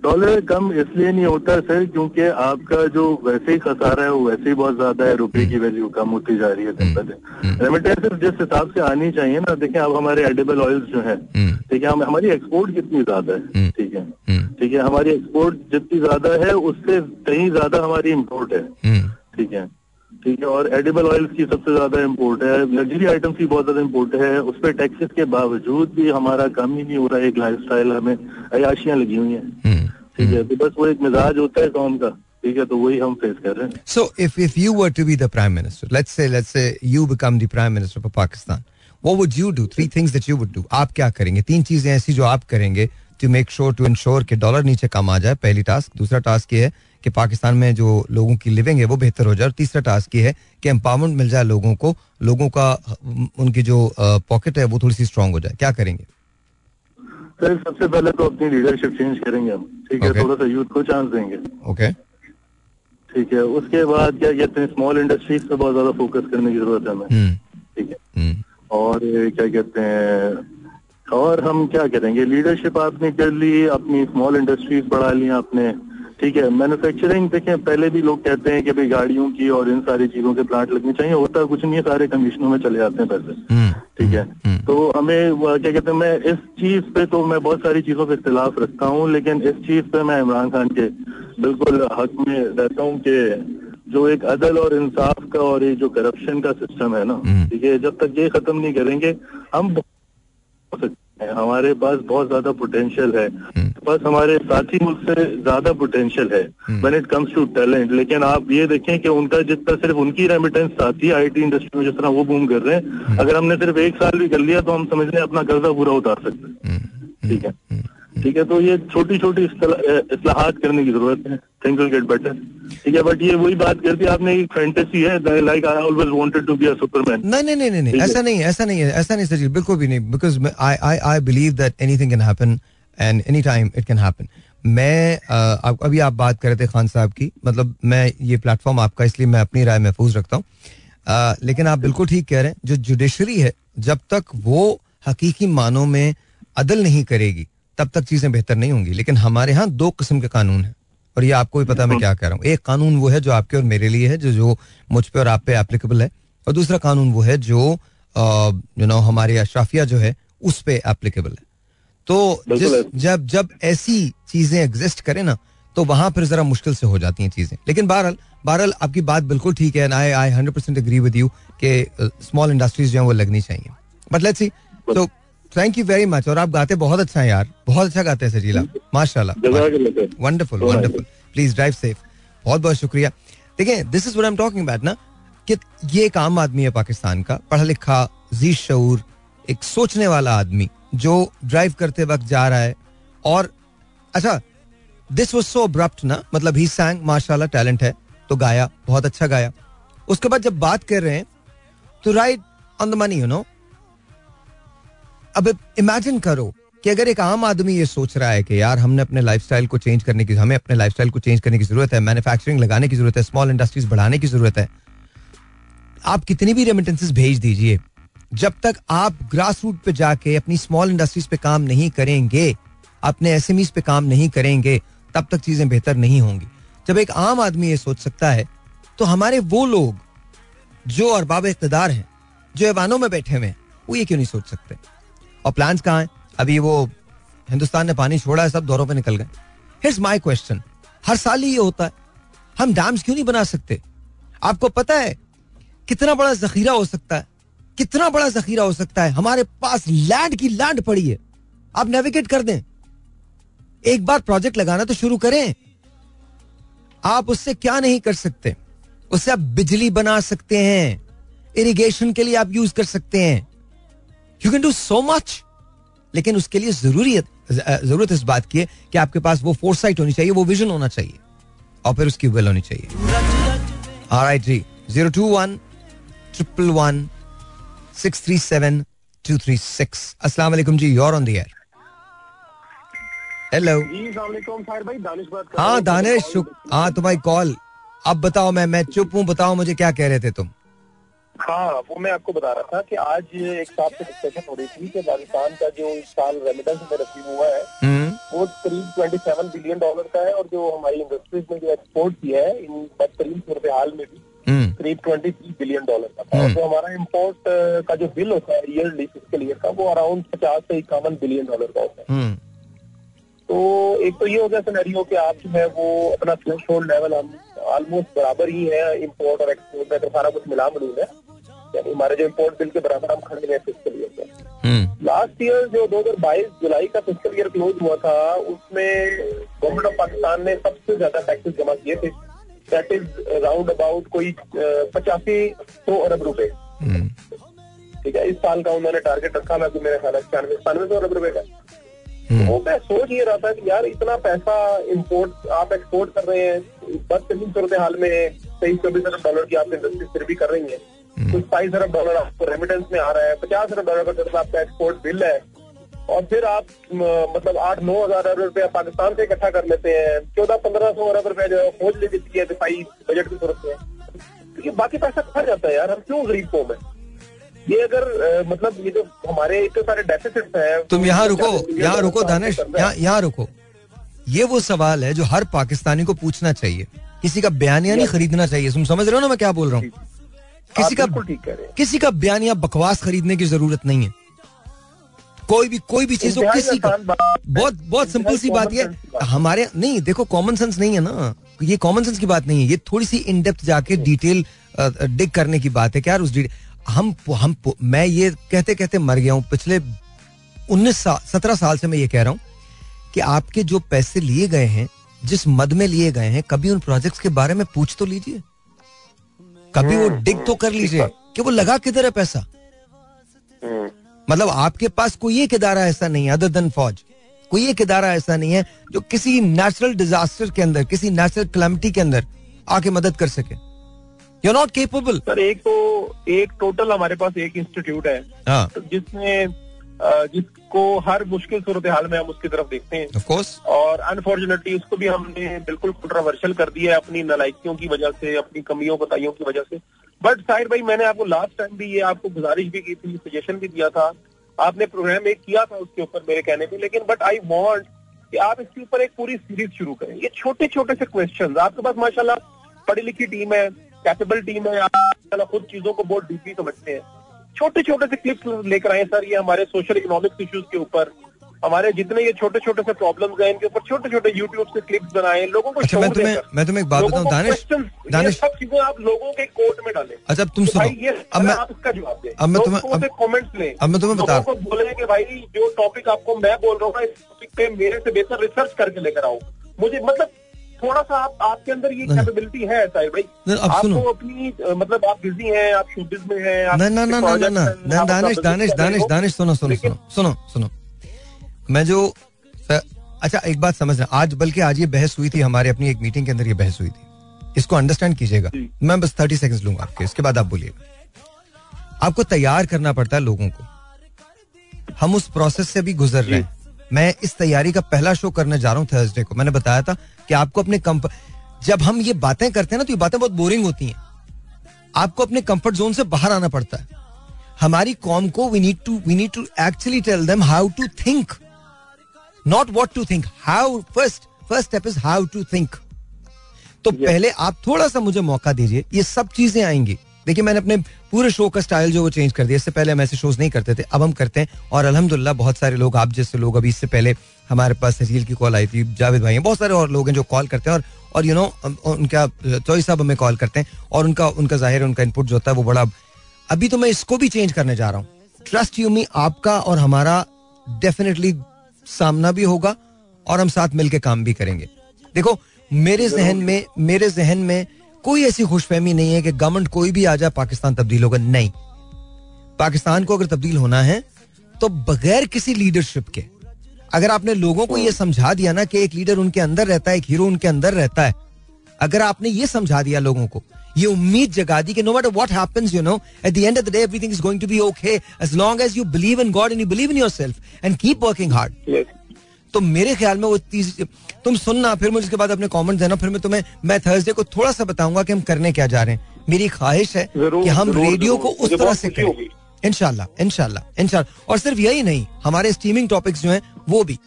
डॉलर कम इसलिए नहीं होता सर क्योंकि आपका जो वैसे ही खसारा है वो वैसे ही बहुत ज्यादा है, रुपये की वैल्यू कम होती जा रही है दिन ब दिन। रेमिटेंस जिस हिसाब से आनी चाहिए ना, देखिए अब हमारे एडिबल ऑयल्स जो है, ठीक है, हम हमारी एक्सपोर्ट कितनी ज्यादा है, ठीक है ठीक है हमारी एक्सपोर्ट जितनी ज्यादा है उससे कहीं ज्यादा हमारी इम्पोर्ट है, ठीक है ठीक है और एडिबल ऑयल्स की सबसे ज्यादा इम्पोर्ट है, लग्जरी आइटम्स की बहुत ज्यादा इम्पोर्ट है। उस पर टैक्सेस के बावजूद भी हमारा कम ही नहीं हो रहा है, एक लाइफ स्टाइल हमें अयाशियां लगी हुई हैं, ठीक है। तो बस वो एक मिजाज होता है कौम का, ठीक है, तो वही हम फेस कर रहे हैं। So if if you were to be the prime minister, let's say let's say you become the prime minister of Pakistan, what would you do? Three things that you would do. आप क्या करेंगे? तीन चीजें ऐसी जो आप करेंगे to make sure to ensure कि डॉलर नीचे कम आ जाए। पहली टास्क। दूसरा टास्क ये है कि पाकिस्तान में जो लोगों की लिविंग है वो बेहतर हो जाए। और तीसरा टास्क ये है कि एम्पावरमेंट मिल जाए लोगों को, लोगों का उनकी जो पॉकेट है वो थोड़ी सी स्ट्रांग हो जाए। क्या करेंगे? सर सबसे पहले तो अपनी लीडरशिप चेंज करेंगे हम, ठीक है, थोड़ा सा यूथ को चांस देंगे, ओके, ठीक है। उसके बाद क्या कहते हैं, स्मॉल इंडस्ट्रीज पे बहुत ज्यादा फोकस करने की जरूरत है हमें, ठीक है। और क्या कहते हैं, और हम क्या करेंगे? लीडरशिप आपने कर ली, अपनी स्मॉल इंडस्ट्रीज बढ़ा ली आपने, ठीक है। मैन्युफैक्चरिंग, देखें पहले भी लोग कहते हैं कि भाई गाड़ियों की और इन सारी चीजों के प्लांट लगने चाहिए, होता कुछ नहीं है, सारे कंडीशनों में चले जाते हैं पैसे, ठीक है। तो हमें क्या कहते हैं, मैं इस चीज पे, तो मैं बहुत सारी चीजों पे इख्तिलाफ रखता हूँ, लेकिन इस चीज पे मैं इमरान खान के बिल्कुल हक में रहता हूँ कि जो एक अदल और इंसाफ का और ये जो करप्शन का सिस्टम है ना, ठीक है, जब तक ये खत्म नहीं करेंगे हम हो सकते हैं। हमारे पास बहुत ज्यादा पोटेंशियल है, बस हमारे साथी मुल्क से ज्यादा पोटेंशियल है when it comes to talent. लेकिन आप ये देखें कि उनका जितना सिर्फ उनकी रेमिटेंस आती है आईटी इंडस्ट्री में, जिस तरह वो बूम कर रहे हैं, अगर हमने सिर्फ एक साल भी कर लिया तो हम समझ लें अपना कर्जा पूरा उतार सकते हैं। ठीक है, ठीक है, तो ये छोटी छोटी इस्लाहात करने की जरूरत है, थिंग्स विल गेट बेटर। ठीक है, बट ये वही बात करती है, आपने एक फैंटेसी है like I always wanted to be a superman. नहीं नहीं नहीं नहीं, ऐसा नहीं है, ऐसा नहीं है, ऐसा नहीं सर, बिल्कुल भी नहीं, because I I I believe that anything can happen and any time it can happen. मैं uh, अभी आप बात कर रहे थे खान साहब की, मतलब मैं ये प्लेटफॉर्म आपका, इसलिए मैं अपनी राय महफूज रखता हूँ, uh, लेकिन आप बिल्कुल ठीक कह रहे हैं। जो जुडिशरी है जब तक वो हकीकी मानों में अदल नहीं करेगी तब तक चीजें बेहतर नहीं होंगी। लेकिन हमारे यहाँ दो किस्म के कानून हैं, और ये आपको भी पता मैं क्या कह रहा हूँ। एक कानून वो है जो आपके और मेरे लिए है, जो जो मुझ पे और आप पे एप्लीकेबल है, और दूसरा कानून वो है जो यू नो हमारे अशराफिया जो है उस पे एप्लीकेबल है। तो जिस, जब जब ऐसी चीजें एग्जिस्ट करें ना तो वहां पर जरा मुश्किल से हो जाती हैं चीजें। लेकिन बहरहाल बहरहाल आपकी बात बिल्कुल ठीक है, I I hundred percent agree with you कि स्मॉल इंडस्ट्रीज जो है वो लगनी चाहिए। बट लेट्स सी, तो थैंक यू वेरी मच। और आप गाते बहुत अच्छा है यार, बहुत अच्छा गाते हैं सजीला, माशाल्लाह, wonderful wonderful, please drive safe, बहुत बहुत शुक्रिया। देखें, this is what I am talking about ना, कि ये एक आम आदमी है पाकिस्तान का, पढ़ा लिखा, जी शऊर, एक सोचने वाला आदमी जो ड्राइव करते वक्त जा रहा है। और अच्छा, दिस वाज सो अब्रप्ट ना, मतलब ही सैंग, माशाल्लाह टैलेंट है तो गाया, बहुत अच्छा गाया। उसके बाद जब बात कर रहे हैं तो right on the money, you know. अब इमेजिन करो कि अगर एक आम आदमी ये सोच रहा है कि यार हमने अपने लाइफस्टाइल को चेंज करने की हमें अपने लाइफस्टाइल को चेंज करने की जरूरत है, मैन्युफैक्चरिंग लगाने की जरूरत है, स्मॉल इंडस्ट्रीज बढ़ाने की जरूरत है, आप कितनी भी रेमिटेंसेस भेज दीजिए, जब तक आप ग्रास रूट पे जाके अपनी स्मॉल इंडस्ट्रीज पे काम नहीं करेंगे, अपने एसएमईज पे काम नहीं करेंगे, तब तक चीजें बेहतर नहीं होंगी। जब एक आम आदमी ये सोच सकता है तो हमारे वो लोग जो अरबाब इक़्तिदार हैं, जो ऐवानों में बैठे हुए हैं, वो ये क्यों नहीं सोच सकते? और प्लान्स कहाँ हैं? अभी वो हिंदुस्तान ने पानी छोड़ा है, सब दौरों पे निकल गए। हियर्स माय क्वेश्चन, हर साल ही ये होता है, हम डैम्स क्यों नहीं बना सकते? आपको पता है कितना बड़ा जखीरा हो सकता है, कितना बड़ा जखीरा हो सकता है? हमारे पास लैंड की लैंड पड़ी है, आप नेविगेट कर दें, एक बार प्रोजेक्ट लगाना तो शुरू करें। आप उससे क्या नहीं कर सकते? उससे आप बिजली बना सकते हैं, इरिगेशन के लिए आप यूज कर सकते हैं, you can do so much. लेकिन उसके लिए जरूरी जरूरत इस बात की है कि आपके पास वो फोरसाइट होनी चाहिए, वो विजन होना चाहिए, और फिर उसकी विल होनी चाहिए। ऑलराइट जी, zero two one triple one six three seven two three six। अस्सलाम वालेकुम जी, you're on the air. Hello जी, अस्सलाम वालेकुम साहिर भाई, दानिश बात कर रहा हूं। हाँ दानिश, हाँ तुम्हारी कॉल। अब बताओ, मैं मैं चुप हूँ, बताओ मुझे क्या कह रहे थे तुम। हाँ, वो मैं आपको बता रहा था कि आज एक साहब से डिस्कशन हो रही थी कि पाकिस्तान का जो इस साल रेमिटेंस में रसीव हुआ है वो करीब सत्ताईस बिलियन डॉलर का है, और जो हमारी इंडस्ट्रीज में जो एक्सपोर्ट किया है इन बदतरीन सूरत हाल में भी करीब तेईस बिलियन डॉलर का था। और जो हमारा इम्पोर्ट का जो बिल होता है ईयरली फिस्कल ईयर का, वो अराउंड पचास से इक्यावन बिलियन डॉलर का होता है। तो एक तो ये हो गया सिनेरियो कि आप जो है वो अपना थ्रेशोल्ड लेवल हम ऑलमोस्ट बराबर ही है इम्पोर्ट और एक्सपोर्ट में, तो सारा कुछ मिला मिलूंगा यानी हमारे जो इम्पोर्ट बिल के बराबर हम खड़े हैं फिस्कल ईयर में। लास्ट ईयर जो दो हज़ार बाईस जुलाई का फिस्कल ईयर क्लोज हुआ था, उसमें गवर्नमेंट ऑफ पाकिस्तान ने सबसे ज्यादा टैक्सेस जमा किए थे, दैट इज राउंड अबाउट कोई पचासी सौ अरब रुपए। ठीक है, इस साल का उन्होंने टारगेट रखा था कि मेरे ख्याल छियानवे सतानवे सौ अरब रुपए का। वो मैं सोच ये रहा था कि यार इतना पैसा इम्पोर्ट आप एक्सपोर्ट कर रहे हैं बदतरीन सूरत हाल में, तेईस चौबीस अरब डॉलर की आप इंडस्ट्री फिर भी कर रही है, कुछ बाईस अरब डॉलर आपको रेमिटेंस में आ रहा है, पचास अरब डॉलर का आपका एक्सपोर्ट बिल है, और फिर आप मतलब आठ नौ हजार अरब रुपया पाकिस्तान से इकट्ठा कर लेते हैं, चौदह पंद्रह सौ अरब रुपया जो है खोज ले लेती है दिफाई बजट की सूरत में, तो बाकी पैसा खा जाता है यार। हम क्यों गरीब कौम है ये? अगर आ, मतलब ये जो हमारे इतने सारे डेफिसिट्स हैं। तुम यहाँ रुको, यहाँ रुको दानिश, यहाँ रुको। ये वो सवाल है जो हर पाकिस्तानी को पूछना चाहिए, किसी का बयानिया नहीं खरीदना चाहिए। तुम समझ रहे हो ना मैं क्या बोल रहा हूँ? किसी का किसी का बयानिया बकवास खरीदने की जरूरत नहीं है। कोई भी कोई भी चीज हो, किसी का बहुत बहुत सिंपल सी बात है हमारे, नहीं देखो कॉमन सेंस नहीं है ना, ये कॉमन सेंस की बात नहीं है, ये थोड़ी सी इन डेप्थ जाके डिटेल डिग करने की बात है कि यार उस हम हम मैं ये कहते कहते मर गया हूँ पिछले उन्नीस साल सत्रह साल से मैं ये कह रहा हूँ कि आपके जो पैसे लिए गए हैं जिस मद में लिए गए हैं कभी उन प्रोजेक्ट्स के बारे में पूछ तो लीजिए, कभी वो डिग तो कर लीजिए कि वो लगा किधर है पैसा. मतलब आपके पास कोई एक इदारा ऐसा नहीं है अदर देन फौज, कोई एक इदारा ऐसा नहीं है जो किसी नेचुरल डिजास्टर के अंदर किसी नेचुरल कैलेमिटी के अंदर आके मदद कर सके. You are not capable. Sir एक तो एक टोटल हमारे पास एक इंस्टीट्यूट है हाँ. तो जिसमें जिसको हर मुश्किल सूरत हाल में हम उसकी तरफ देखते हैं. Of course. और अनफॉर्चुनेटली उसको भी हमने बिल्कुल कंट्रोवर्शियल कर दिया है अपनी नालायकियों की वजह से, अपनी कमियों कोताहियों की वजह से. बट साहिर भाई मैंने आपको लास्ट टाइम भी ये आपको गुजारिश भी की थी, सजेशन भी दिया था, आपने प्रोग्राम एक किया था उसके ऊपर मेरे कहने पे, लेकिन बट आई वांट कि आप इसके ऊपर एक पूरी सीरीज शुरू करें. ये छोटे छोटे से क्वेश्चंस, आपके पास माशाल्लाह पढ़ी लिखी टीम है, कैपेबल टीम है, आप खुद चीजों को बहुत डीपली समझते हैं. छोटे छोटे से क्लिप्स लेकर आए सर, ये हमारे सोशल इकोनॉमिक्स इश्यूज के ऊपर, हमारे जितने ये छोटे छोटे से प्रॉब्लम्स हैं इनके ऊपर छोटे छोटे यूट्यूब से क्लिप्स बनाए लोगों को. अच्छा, मैं तुम्हें मैं तुम्हें एक बात बताऊं दानिश, दानिश सब चीजें आप लोगों के कोर्ट में डालें. अच्छा तुम सुनो, अब मैं आप इसका जवाब दें, अब मैं तुम्हें कमेंट्स लें, अब मैं तुम्हें बता रहा हूं बोलें कि भाई जो टॉपिक आपको मैं बोल रहा हूं इस टॉपिक पे मेरे से बेहतर रिसर्च करके लेकर आओ. मुझे मतलब थोड़ा सा आप, आपके अंदर ये कैपेबिलिटी है साहिब भाई, आपको अपनी मतलब आप बिजी हैं, आप शूटिंग में हैं. ना ना ना ना ना दानिश दानिश दानिश दानिश सुनो सुनो सुनो सुनो मैं जो अच्छा एक बात समझना, आज बल्कि आज ये बहस हुई थी हमारे अपनी एक मीटिंग के अंदर, ये बहस हुई थी, इसको अंडरस्टैंड कीजिएगा. मैं बस थर्टी सेकंड्स लूंगा आपके, इसके बाद आप बोलिएगा. आपको तैयार करना पड़ता है लोगों को, हम उस प्रोसेस से भी गुजर रहे हैं. मैं इस तैयारी का पहला शो करने जा रहा हूँ थर्सडे को. मैंने बताया था कि आपको अपने कंफ जब हम ये बातें करते हैं ना तो ये बातें बहुत बोरिंग होती हैं, आपको अपने कंफर्ट जोन से बाहर आना पड़ता है. हमारी कॉम को we need to we need to actually tell them how to think, not what to think, how. First first step is how to think. तो yeah. पहले आप थोड़ा सा मुझे मौका दीजिए, ये सब चीजें आएंगी. देखिए मैंने अपने पूरे शो का स्टाइल जो वो चेंज कर दिया, इससे पहले हम ऐसे शोज नहीं करते थे, अब हम करते हैं. और अल्हम्दुलिल्लाह बहुत सारे लोग आप जैसे लोग, अभी इससे पहले हमारे पास सजील की कॉल आई थी, जावेद भाई हैं, बहुत सारे और लोग हैं जो कॉल करते हैं और और यू नो उनका चौई साहब हमें कॉल करते हैं और उनका उनका जाहिर उनका इनपुट जो होता है वो बड़ा. अभी तो मैं इसको भी चेंज करने जा रहा हूँ. ट्रस्ट यू मी, आपका और हमारा डेफिनेटली सामना भी होगा और हम साथ मिलकर काम भी करेंगे. देखो मेरे जहन में मेरे जहन में कोई ऐसी खुशफहमी नहीं है कि गवर्नमेंट कोई भी आ जाए पाकिस्तान तब्दील होगा. नहीं, पाकिस्तान को अगर तब्दील होना है तो बगैर किसी लीडरशिप के, अगर आपने लोगों को यह समझा दिया ना कि एक लीडर उनके अंदर रहता है, एक हीरो उनके अंदर रहता है, अगर आपने ये समझा दिया लोगों को, ये उम्मीद जगा दी कि no matter what happens you know at the end of the day everything is going to be okay as long as you believe in God and you believe in yourself and keep working hard. तो मेरे ख्याल में वो तीस तुम सुनना, फिर मुझे उसके बाद अपने कमेंट देना, फिर मैं तुम्हें मैं थर्सडे को थोड़ा सा बताऊंगा कि हम करने क्या जा रहे हैं. मेरी ख्वाहिश है कि हम रेडियो को उस तरह से करें इंशाल्लाह इंशाल्लाह इंशाल्लाह. और सिर्फ यही नहीं, हमारे स्ट्रीमिंग टॉपिक्स जो हैं वो भी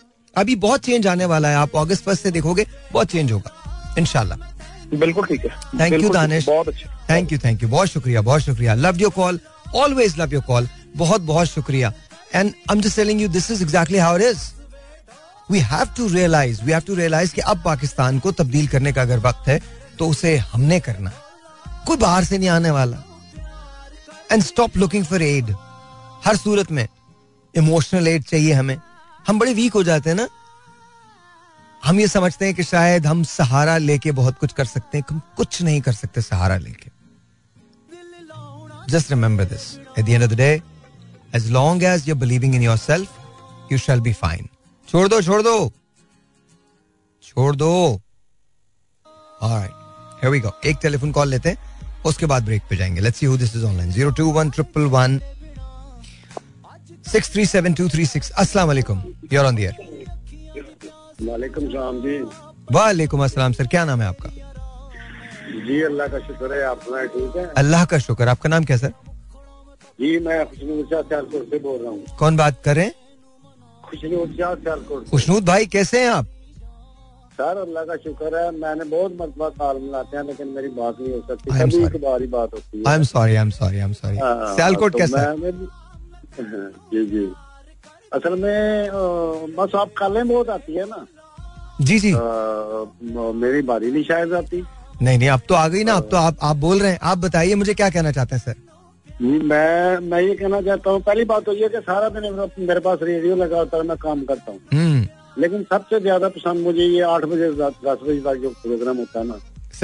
अभी बहुत चेंज आने वाला है. आप अगस्त फर्स्ट से देखोगे बहुत चेंज होगा इंशाल्लाह. बिल्कुल ठीक है. Thank you Danish, thank you thank you बहुत शुक्रिया बहुत शुक्रिया. Love your call, always love your call, बहुत बहुत शुक्रिया. And I am just telling you this is exactly how it is. We have to realize, we have to realize कि अब पाकिस्तान को तब्दील करने का अगर वक्त है तो उसे हमने करना, कोई बाहर से नहीं आने वाला. And stop looking for aid. हर सूरत में emotional aid चाहिए हमें. हम बड़े weak हो जाते हैं ना, हम ये समझते हैं कि शायद हम सहारा लेके बहुत कुछ कर सकते हैं. हम कुछ नहीं कर सकते सहारा लेके. Just remember this. At the end of the day, as long as you're believing in yourself, you shall be fine. छोड़ दो छोड़ दो छोड़ दो. Alright, here we go. एक टेलीफोन कॉल लेते हैं, उसके बाद ब्रेक पे जाएंगे. Let's see who this is online. zero two one one one six three seven two three six. अस्सलाम वालेकुम, you are on the air. वालेकुम सलाम जी. वालेकुम अस्सलाम सर, क्या नाम है आपका? जी अल्लाह का शुक्र है, आप सुनाए ठीक है? अल्लाह का शुक्र. आपका नाम क्या सर? जी मैं चारपुर से बोल रहा हूँ. कौन बात कर रहे हैं? खुशनूद भाई, कैसे हैं आप? सर अल्लाह का शुक्र है, मैंने बहुत मर्तबा ताल मिलाते हैं लेकिन मेरी बात नहीं हो सकती, कभी कभार ही बात होती है. I am sorry I am sorry I am sorry. Sialkot कैसा है? जी जी असल में बस आप कालें बहुत आती है ना. जी जी आ, मेरी बारी नहीं शायद आती। नहीं नहीं, अब तो आ गई ना, अब तो आप आप बोल रहे हैं, आप बताइए मुझे क्या कहना चाहते हैं सर। मैं मैं ये कहना चाहता हूँ, पहली बात तो ये कि सारा दिन मेरे पास रेडियो लगा होता है, मैं काम करता हूँ, लेकिन सबसे ज्यादा पसंद मुझे ये आठ बजे दस बजे तक जो प्रोग्राम होता है ना,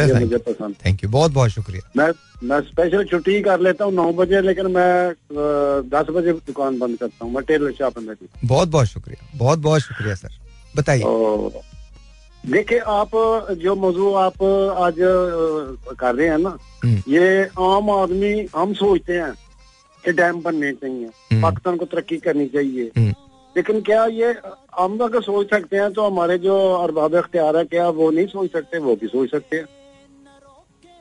ये मुझे पसंद। थैंक यू, बहुत बहुत शुक्रिया। मैं मैं स्पेशल छुट्टी कर लेता हूँ नौ बजे, लेकिन मैं दस बजे दुकान बंद करता हूँ, मैं टेलर शॉप में। बहुत बहुत शुक्रिया, बहुत बहुत शुक्रिया सर, बताइए। देखिए, आप जो मौजू आप आज कर रहे हैं ना, ये आम आदमी हम सोचते हैं कि डैम बनने चाहिए, पाकिस्तान को तरक्की करनी चाहिए, लेकिन क्या ये हम अगर सोच सकते हैं तो हमारे जो अरबाब इख्तियार है क्या वो नहीं सोच सकते? वो भी सोच सकते हैं,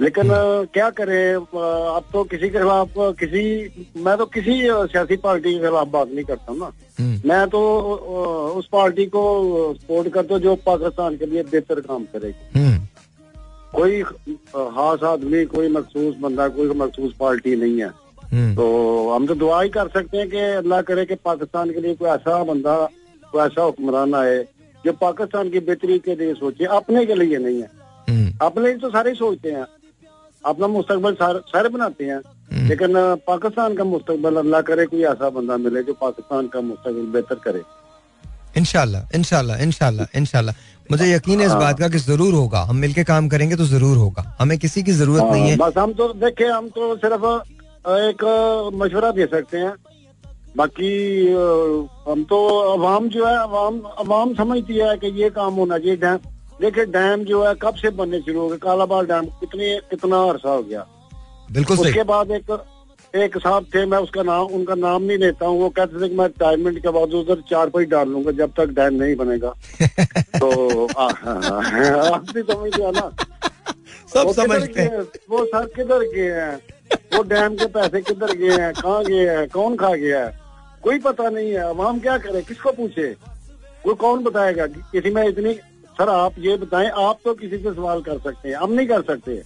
लेकिन क्या करें। अब तो किसी के खिलाफ किसी मैं तो किसी सियासी पार्टी के खिलाफ बात नहीं करता हूँ ना, मैं तो उस पार्टी को सपोर्ट करता हूँ जो पाकिस्तान के लिए बेहतर काम करेगी। कोई खास आदमी, कोई मखसूस बंदा, कोई मखसूस पार्टी नहीं है। तो हम तो दुआ ही कर सकते हैं कि अल्लाह करे कि पाकिस्तान के लिए कोई ऐसा बंदा, कोई ऐसा हुक्मरान आए जो पाकिस्तान की बेहतरी के लिए सोचे, अपने के लिए नहीं है। अपने ही तो सारे सोचते हैं, अपना मुस्तकबिल सारे बनाते हैं, लेकिन पाकिस्तान का मुस्तकबिल अल्लाह करे कोई ऐसा बंदा मिले जो पाकिस्तान का मुस्तकबिल बेहतर करे। इंशाल्लाह इंशाल्लाह इंशाल्लाह इंशाल्लाह, मुझे यकीन है इस बात का कि जरूर होगा। हम मिलके काम करेंगे तो जरूर होगा, हमें किसी की जरूरत नहीं है। बस हम तो देखे, हम तो सिर्फ एक मशवरा दे सकते हैं, बाकी हम तो अवाम जो है, अवाम अवाम समझती है कि ये काम होना चाहिए। डैम देखिए, डैम जो है कब से बनने शुरू हो गए, कालाबाल डैम कितने कितना अरसा हो गया। बिल्कुल सही। उसके बाद एक एक साहब थे, मैं उसका नाम उनका नाम नहीं लेता हूँ, वो कहते थे कि मैं रिटायरमेंट के बाद उधर चारपाई डाल लूंगा जब तक डैम नहीं बनेगा। तो आप भी समझते है ना, सब समझते हैं वो सर किधर गए हैं, वो डैम के पैसे किधर गए हैं, कहाँ गए हैं, कौन खा गया है, कोई पता नहीं है। अवाम क्या करे, किसको पूछे, कोई कौन बताएगा किसी में इतनी। सर आप ये बताएं, आप तो किसी से सवाल कर सकते हैं, हम नहीं कर सकते।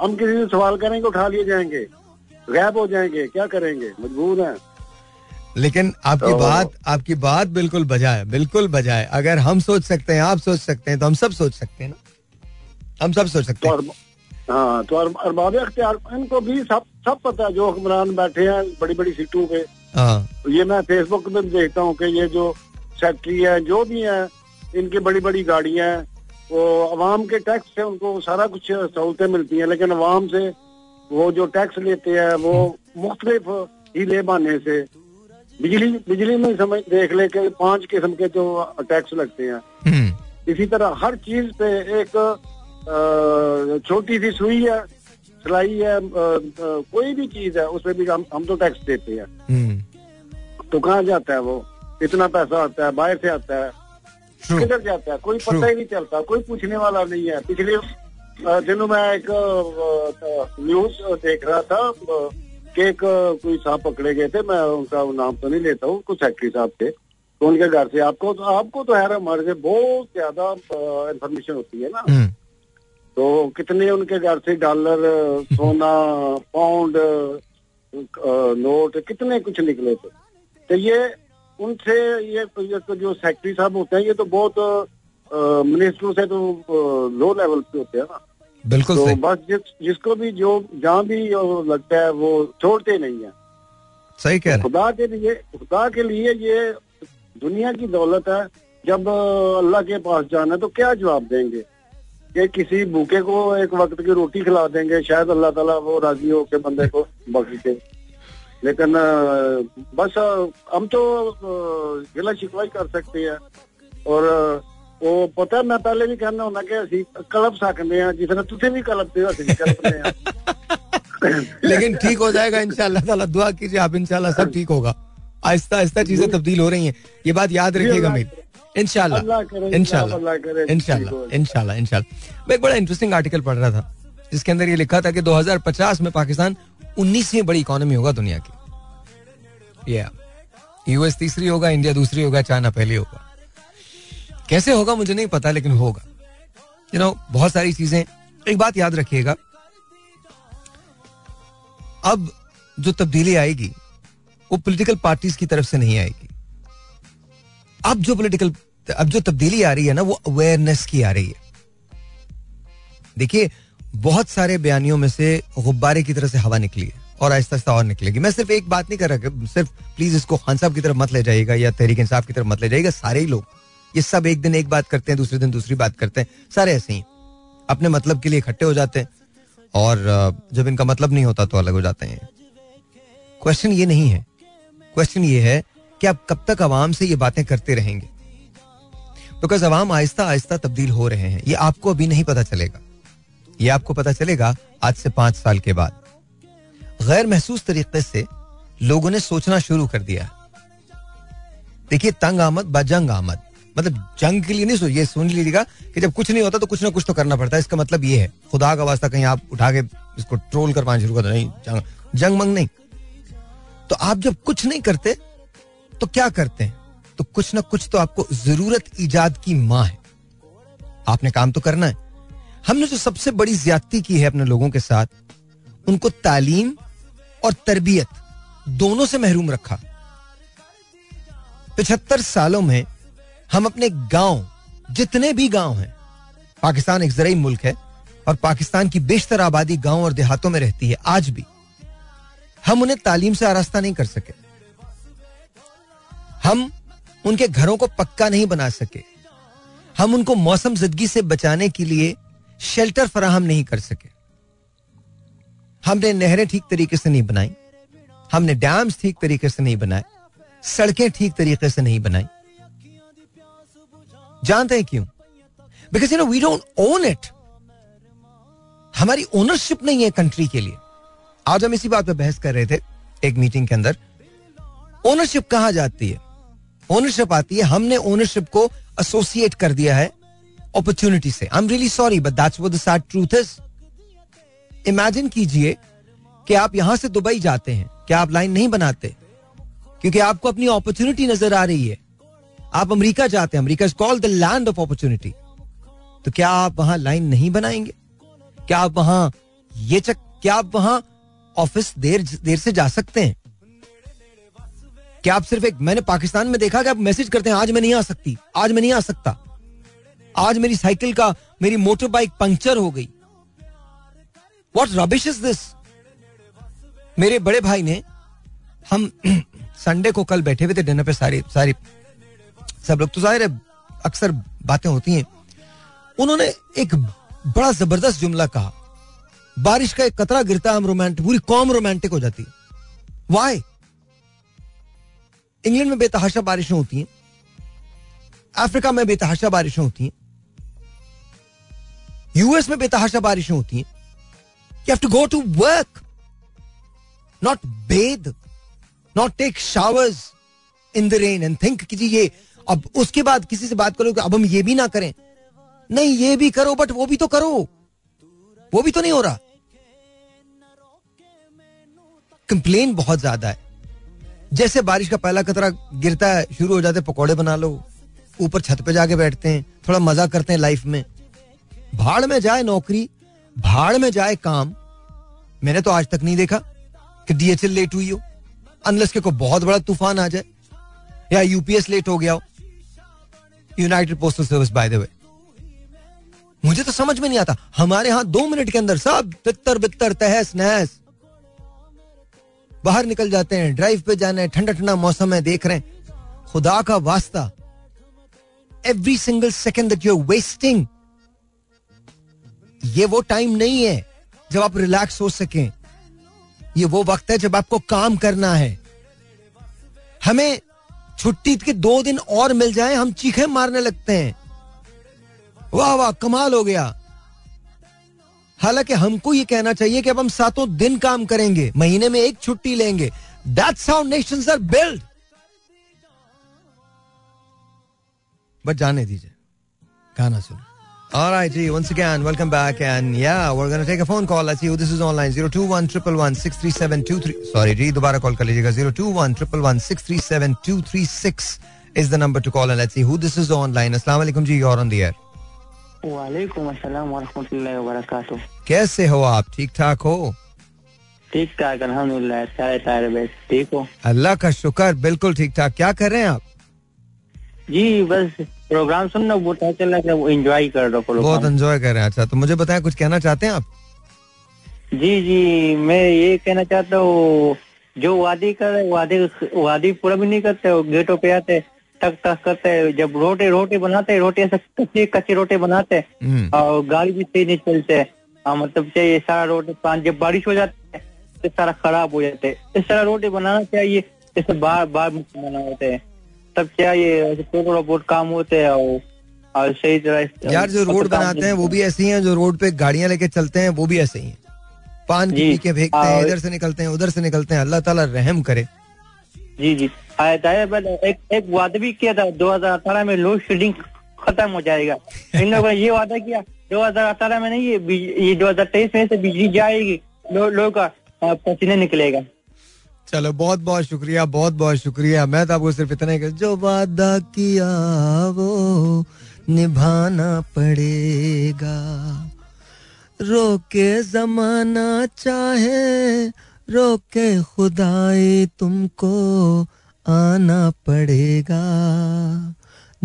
हम किसी से सवाल करेंगे उठा लिए जाएंगे, गायब हो जाएंगे, क्या करेंगे, मजबूर हैं। लेकिन आपकी तो बात आपकी बात बिल्कुल बजाय बिल्कुल बजाय अगर हम सोच सकते हैं, आप सोच सकते हैं, तो हम सब सोच सकते हैं ना, हम सब सोच सकते हैं। हाँ, तो अरबाब अख्तियार इनको भी सब सब पता है, जो हुक्मरान बैठे हैं बड़ी बड़ी सीटों पे। ये मैं फेसबुक पे देखता हूँ कि ये जो सेक्रेटरी है, जो भी है, इनकी बड़ी बड़ी गाड़ियाँ हैं, वो अवाम के टैक्स से उनको सारा कुछ सहूलतें मिलती हैं, लेकिन अवाम से वो जो टैक्स लेते हैं वो मुख्तलिफ हीले बहाने से, बिजली बिजली में समझ देख ले के पांच किस्म के जो टैक्स लगते हैं। इसी तरह हर चीज पे एक छोटी सी सुई है, सिलाई है, आ, आ, कोई भी चीज है उसमें भी हम, हम तो टैक्स देते हैं। तो कहाँ जाता है वो इतना पैसा, आता है बाहर से, आता है किधर जाता है, कोई पता ही नहीं चलता, कोई पूछने वाला नहीं है। पिछले दिनों मैं एक न्यूज देख रहा था कि एक कोई साहब पकड़े गए थे, मैं उनका नाम तो नहीं लेता हूँ, कुछ सेक्रेटरी साहब थे, तो उनके घर से आपको तो आपको तो है हमारे से बहुत ज्यादा इंफॉर्मेशन होती है ना, तो कितने उनके घर से डॉलर, सोना, पाउंड, नोट, कितने कुछ निकले थे। तो ये उनसे ये तो जो सेक्रेटरी साहब होते हैं ये तो बहुत मिनिस्टरों से तो लो लेवल पे होते हैं ना। बिल्कुल। तो बस जिस, जिसको भी जो जहाँ भी लगता है वो छोड़ते नहीं है। सही कह रहे हैं। खुदा के लिए खुदा के लिए ये दुनिया की दौलत है, जब अल्लाह के पास जाना है तो क्या जवाब देंगे कि किसी भूखे को एक वक्त की रोटी खिला देंगे, शायद अल्लाह ताला वो राजी हो के बंदे को बख्श दे, लेकिन बस हम तो गिला शिकवा कर सकते हैं। और वो पता है, मैं पहले भी कहना होना कि कलप सकते हैं, जिसने तुझे भी कलप दे लेकिन ठीक हो जाएगा इंशाल्लाह ताला, दुआ कीजिए आप, इंशाल्लाह सब ठीक होगा। आहिस्ता आहिस्ता चीजें तब्दील हो रही हैं, ये बात याद रखिएगा मेरी। इंशाल्लाह इंशाल्लाह इंशाल्लाह इंशाल्लाह इंशाल्लाह। मैं एक बड़ा इंटरेस्टिंग आर्टिकल पढ़ रहा था जिसके अंदर ये लिखा था कि दो हज़ार पचास में पाकिस्तान उन्नीसवीं बड़ी इकोनॉमी होगा दुनिया की। या यूएस तीसरी होगा, इंडिया दूसरी होगा, चाइना पहली होगा। कैसे होगा मुझे नहीं पता, लेकिन होगा। यू नो, बहुत सारी चीजें। एक बात याद रखिएगा, अब जो तब्दीली आएगी वो पोलिटिकल पार्टीज की तरफ से नहीं आएगी। अब जो पोलिटिकल अब जो तब्दीली आ रही है ना वो अवेयरनेस की आ रही है. देखिए बहुत सारे बयानियों में से गुब्बारे की तरह से हवा निकली है और आहिस्ता आहिस्ता और निकलेगी. मैं सिर्फ एक बात नहीं कर रहा, सिर्फ प्लीज इसको खान साहब की तरफ मत ले जाइएगा या तहरीक इंसाफ की तरफ मत ले जाइएगा. सारे ही लोग ये सब एक दिन एक बात करते हैं, दूसरे दिन दूसरी बात करते हैं. सारे ऐसे ही अपने मतलब के लिए इकट्ठे हो जाते हैं और जब इनका मतलब नहीं होता तो अलग हो जाते हैं. क्वेश्चन ये नहीं है, क्वेश्चन ये है कि आप कब तक आवाम से ये बातें करते रहेंगे, बिकॉज आवाम आहिस्ता आहिस्ता तब्दील हो रहे हैं. ये आपको अभी नहीं पता चलेगा, ये आपको पता चलेगा आज से पांच साल के बाद. गैर महसूस तरीके से लोगों ने सोचना शुरू कर दिया. देखिए तंग आमद बजंग आमद, मतलब जंग के लिए नहीं सोचिए, सुन लीजिएगा कि जब कुछ नहीं होता तो कुछ ना कुछ तो करना पड़ता है. इसका मतलब ये है, खुदा का वास्ता कहीं आप उठा के इसको ट्रोल करवाना शुरू कर दो, नहीं जंग जंग मंग नहीं. तो आप जब कुछ नहीं करते तो क्या करते हैं? तो कुछ ना कुछ तो आपको जरूरत ईजाद की माँ है, आपने काम तो करना है. हमने जो सबसे बड़ी ज्यादती की है अपने लोगों के साथ, उनको तालीम और तरबियत दोनों से महरूम रखा. पचहत्तर सालों में हम अपने गांव, जितने भी गांव हैं, पाकिस्तान एक ज़राई मुल्क है और पाकिस्तान की बेशतर आबादी गांव और देहातों में रहती है, आज भी हम उन्हें तालीम से आरास्ता नहीं कर सके, हम उनके घरों को पक्का नहीं बना सके, हम उनको मौसम जिदगी से बचाने के लिए शेल्टर फराहम नहीं कर सके, हमने नहरें ठीक तरीके से नहीं बनाई, हमने डैम्स ठीक तरीके से नहीं बनाए, सड़कें ठीक तरीके से नहीं बनाई. जानते हैं क्यों? Because you know we don't own it. हमारी ओनरशिप नहीं है कंट्री के लिए. आज हम इसी बात पर बहस कर रहे थे एक मीटिंग के अंदर. ओनरशिप कहां जाती है? ओनरशिप आती है, हमने ओनरशिप को एसोसिएट कर दिया है अपॉर्चुनिटी से. I am really sorry but that's what the sad truth is. Imagine कीजिए कि आप यहां से दुबई जाते हैं, क्या आप लाइन नहीं बनाते क्योंकि आपको अपनी अपॉर्चुनिटी नजर आ रही है? आप अमेरिका जाते हैं, America is called the land of opportunity, तो क्या आप वहां लाइन नहीं बनाएंगे? क्या आप वहां ये चक क्या आप वहां ऑफिस देर देर से जा सकते हैं? क्या आप सिर्फ एक, मैंने पाकिस्तान में देखा कि आप मैसेज करते हैं, आज मैं नहीं आ सकती, आज मैं नहीं आ सकता, आज मेरी साइकिल का, मेरी मोटर बाइक पंक्चर हो गई. What rubbish is this? मेरे बड़े भाई ने, हम संडे को कल बैठे हुए थे डिनर पे, सारी सारी सब लोग, तो जाहिर है अक्सर बातें होती हैं. उन्होंने एक बड़ा जबरदस्त जुमला कहा, बारिश का एक कतरा गिरता है हम रोमांटिक, पूरी कौम रोमांटिक हो जाती है. वाई? इंग्लैंड में बेतहाशा बारिशें होती हैं, अफ्रीका में बेतहाशा बारिशें होती हैं, यूएस में बेतहाशा बारिशें होती हैं. You have to go to work, not bed, not take showers in the rain and think कि जी ये, अब उसके बाद किसी से बात करो कि अब हम ये भी ना करें. नहीं, ये भी करो बट वो भी तो करो, वो भी तो नहीं हो रहा. कंप्लेन बहुत ज्यादा है. जैसे बारिश का पहला कतरा गिरता है शुरू हो जाते पकौड़े बना लो, ऊपर छत पे जाके बैठते हैं, थोड़ा मजा करते हैं लाइफ में. भाड़ में जाए नौकरी, भाड़ में जाए काम, मैंने तो आज तक नहीं देखा कि डीएचएल लेट हुई हो, अनलेस के कोई बहुत बड़ा तूफान आ जाए या यूपीएस लेट हो गया हो, United Postal Service. By the way मुझे तो समझ में नहीं आता, हमारे यहां दो मिनट के अंदर सब तितर बितर तहस नहस, बाहर निकल जाते हैं, ड्राइव पे जाना है, ठंडा ठंडा मौसम है, देख रहे हैं. खुदा का वास्ता, every single second that you are wasting, ये वो टाइम नहीं है जब आप रिलैक्स हो सकें. ये वो वक्त है जब आपको काम करना है. हमें छुट्टी के दो दिन और मिल जाए, हम चीखे मारने लगते हैं, वाह वाह कमाल हो गया. हालांकि हमको ये कहना चाहिए कि अब हम सातों दिन काम करेंगे, महीने में एक छुट्टी लेंगे. That's how nations are build. But जाने दीजिए, गाना सुनो. Alright, ji, once again, welcome back, and yeah, we're gonna take a phone call. Let's see who this is online. Zero two one triple one six three seven two three. Sorry, जी, दोबारा call कर लीजिएगा. Zero two one triple one six three seven two three six is the number to call, and let's see who this is online. Assalamualaikum ji, you're on the air. वालेकुम अस्सलाम वरहमतुल्लाहि वबरकातुहू. कैसे हो आप? ठीक ठाक हो? ठीक ठाक अल्हम्दुलिल्लाह, सारे सारे बस ठीक हो, अल्लाह का शुक्र, बिल्कुल ठीक ठाक. क्या कर रहे हैं आप? जी बस प्रोग्राम सुनना, वो पता चला कि वो एंजॉय कर रहा है, बहुत एंजॉय कर रहे हैं. अच्छा, तो मुझे बताएं कुछ कहना चाहते हैं आप? जी जी, मैं ये कहना चाहता हूँ जो वादी कर रहे वादी वादी पूरा भी नहीं करते, वो गेटों पे आते तक तक करते, जब रोटी रोटी बनाते रोटी ऐसे कच्ची कच्ची रोटी बनाते और गाड़ी भी सही नहीं चलते, मतलब ये सारा रोटी जब बारिश हो जाती है तो सारा खराब हो जाते. इस तरह रोटी बनाना चाहिए, इससे बार बार बनाना होता है, तब चाहिए थोड़ा बहुत काम होते हैं. और सही तरह यार जो रोड बनाते हैं वो भी ऐसे ही हैं, जो रोड पे गाड़ियाँ लेके चलते हैं वो भी ऐसे ही हैं, पान पी के फेंकते हैं, इधर से निकलते हैं उधर से निकलते हैं. अल्लाह ताला रहम करे. जी जी, एक एक वादा भी किया था दो हज़ार अठारह में लोड शेडिंग खत्म हो जाएगा, इन लोगों ने ये वादा किया दो हज़ार अठारह में नहीं, ये दो हज़ार तेईस में से बिजली जाएगी, लोगों का पसीने निकलेगा. चलो बहुत बहुत शुक्रिया, बहुत बहुत शुक्रिया. मैं तो आपको सिर्फ इतना ही, जो वादा किया वो निभाना पड़ेगा, रोके जमाना चाहे रोके खुदाई तुमको आना पड़ेगा,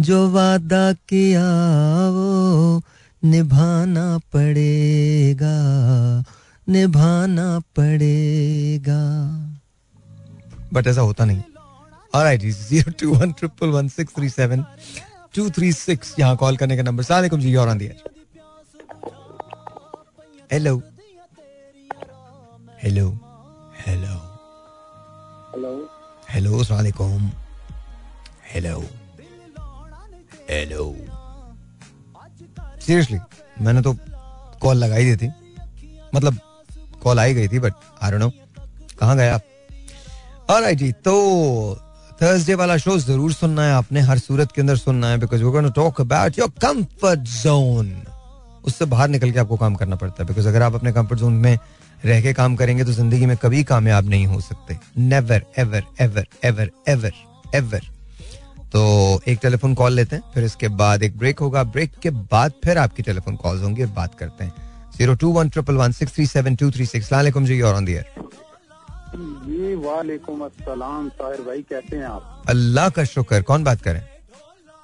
जो वादा किया वो निभाना पड़ेगा, निभाना पड़ेगा. बट ऐसा होता नहीं. Alright, zero two one triple one six three seven two three six, यहाँ कॉल करने का नंबर. सलाम जी, और hello hello hello hello hello सलाम हेलो हेलो. सीरियसली मैंने तो कॉल लगाई दी थी, मतलब कॉल आई गई थी, बट आई डोंट नो कहाँ गया आप. ऑलराइट जी, तो थर्सडे वाला शो जरूर सुनना है आपने, हर सूरत के अंदर सुनना है, because we are going to talk about your comfort zone. उससे बाहर निकल के आपको काम करना पड़ता है, बिकॉज अगर आप अपने कंफर्ट जोन में रह के काम करेंगे तो जिंदगी में कभी कामयाब नहीं हो सकते. Never ever ever ever ever ever. तो एक टेलीफोन कॉल लेते हैं, फिर इसके बाद एक ब्रेक होगा, ब्रेक के बाद फिर आपकी टेलीफोन कॉल्स होंगे, बात करते हैं. Zero two one triple one six three seven two three six. अलैकुम जी, और ऑन द एयर. जी वालेकुम अस्सलाम. साहिर भाई कैसे हैं आप? अल्लाह का शुक्र. कौन बात करें?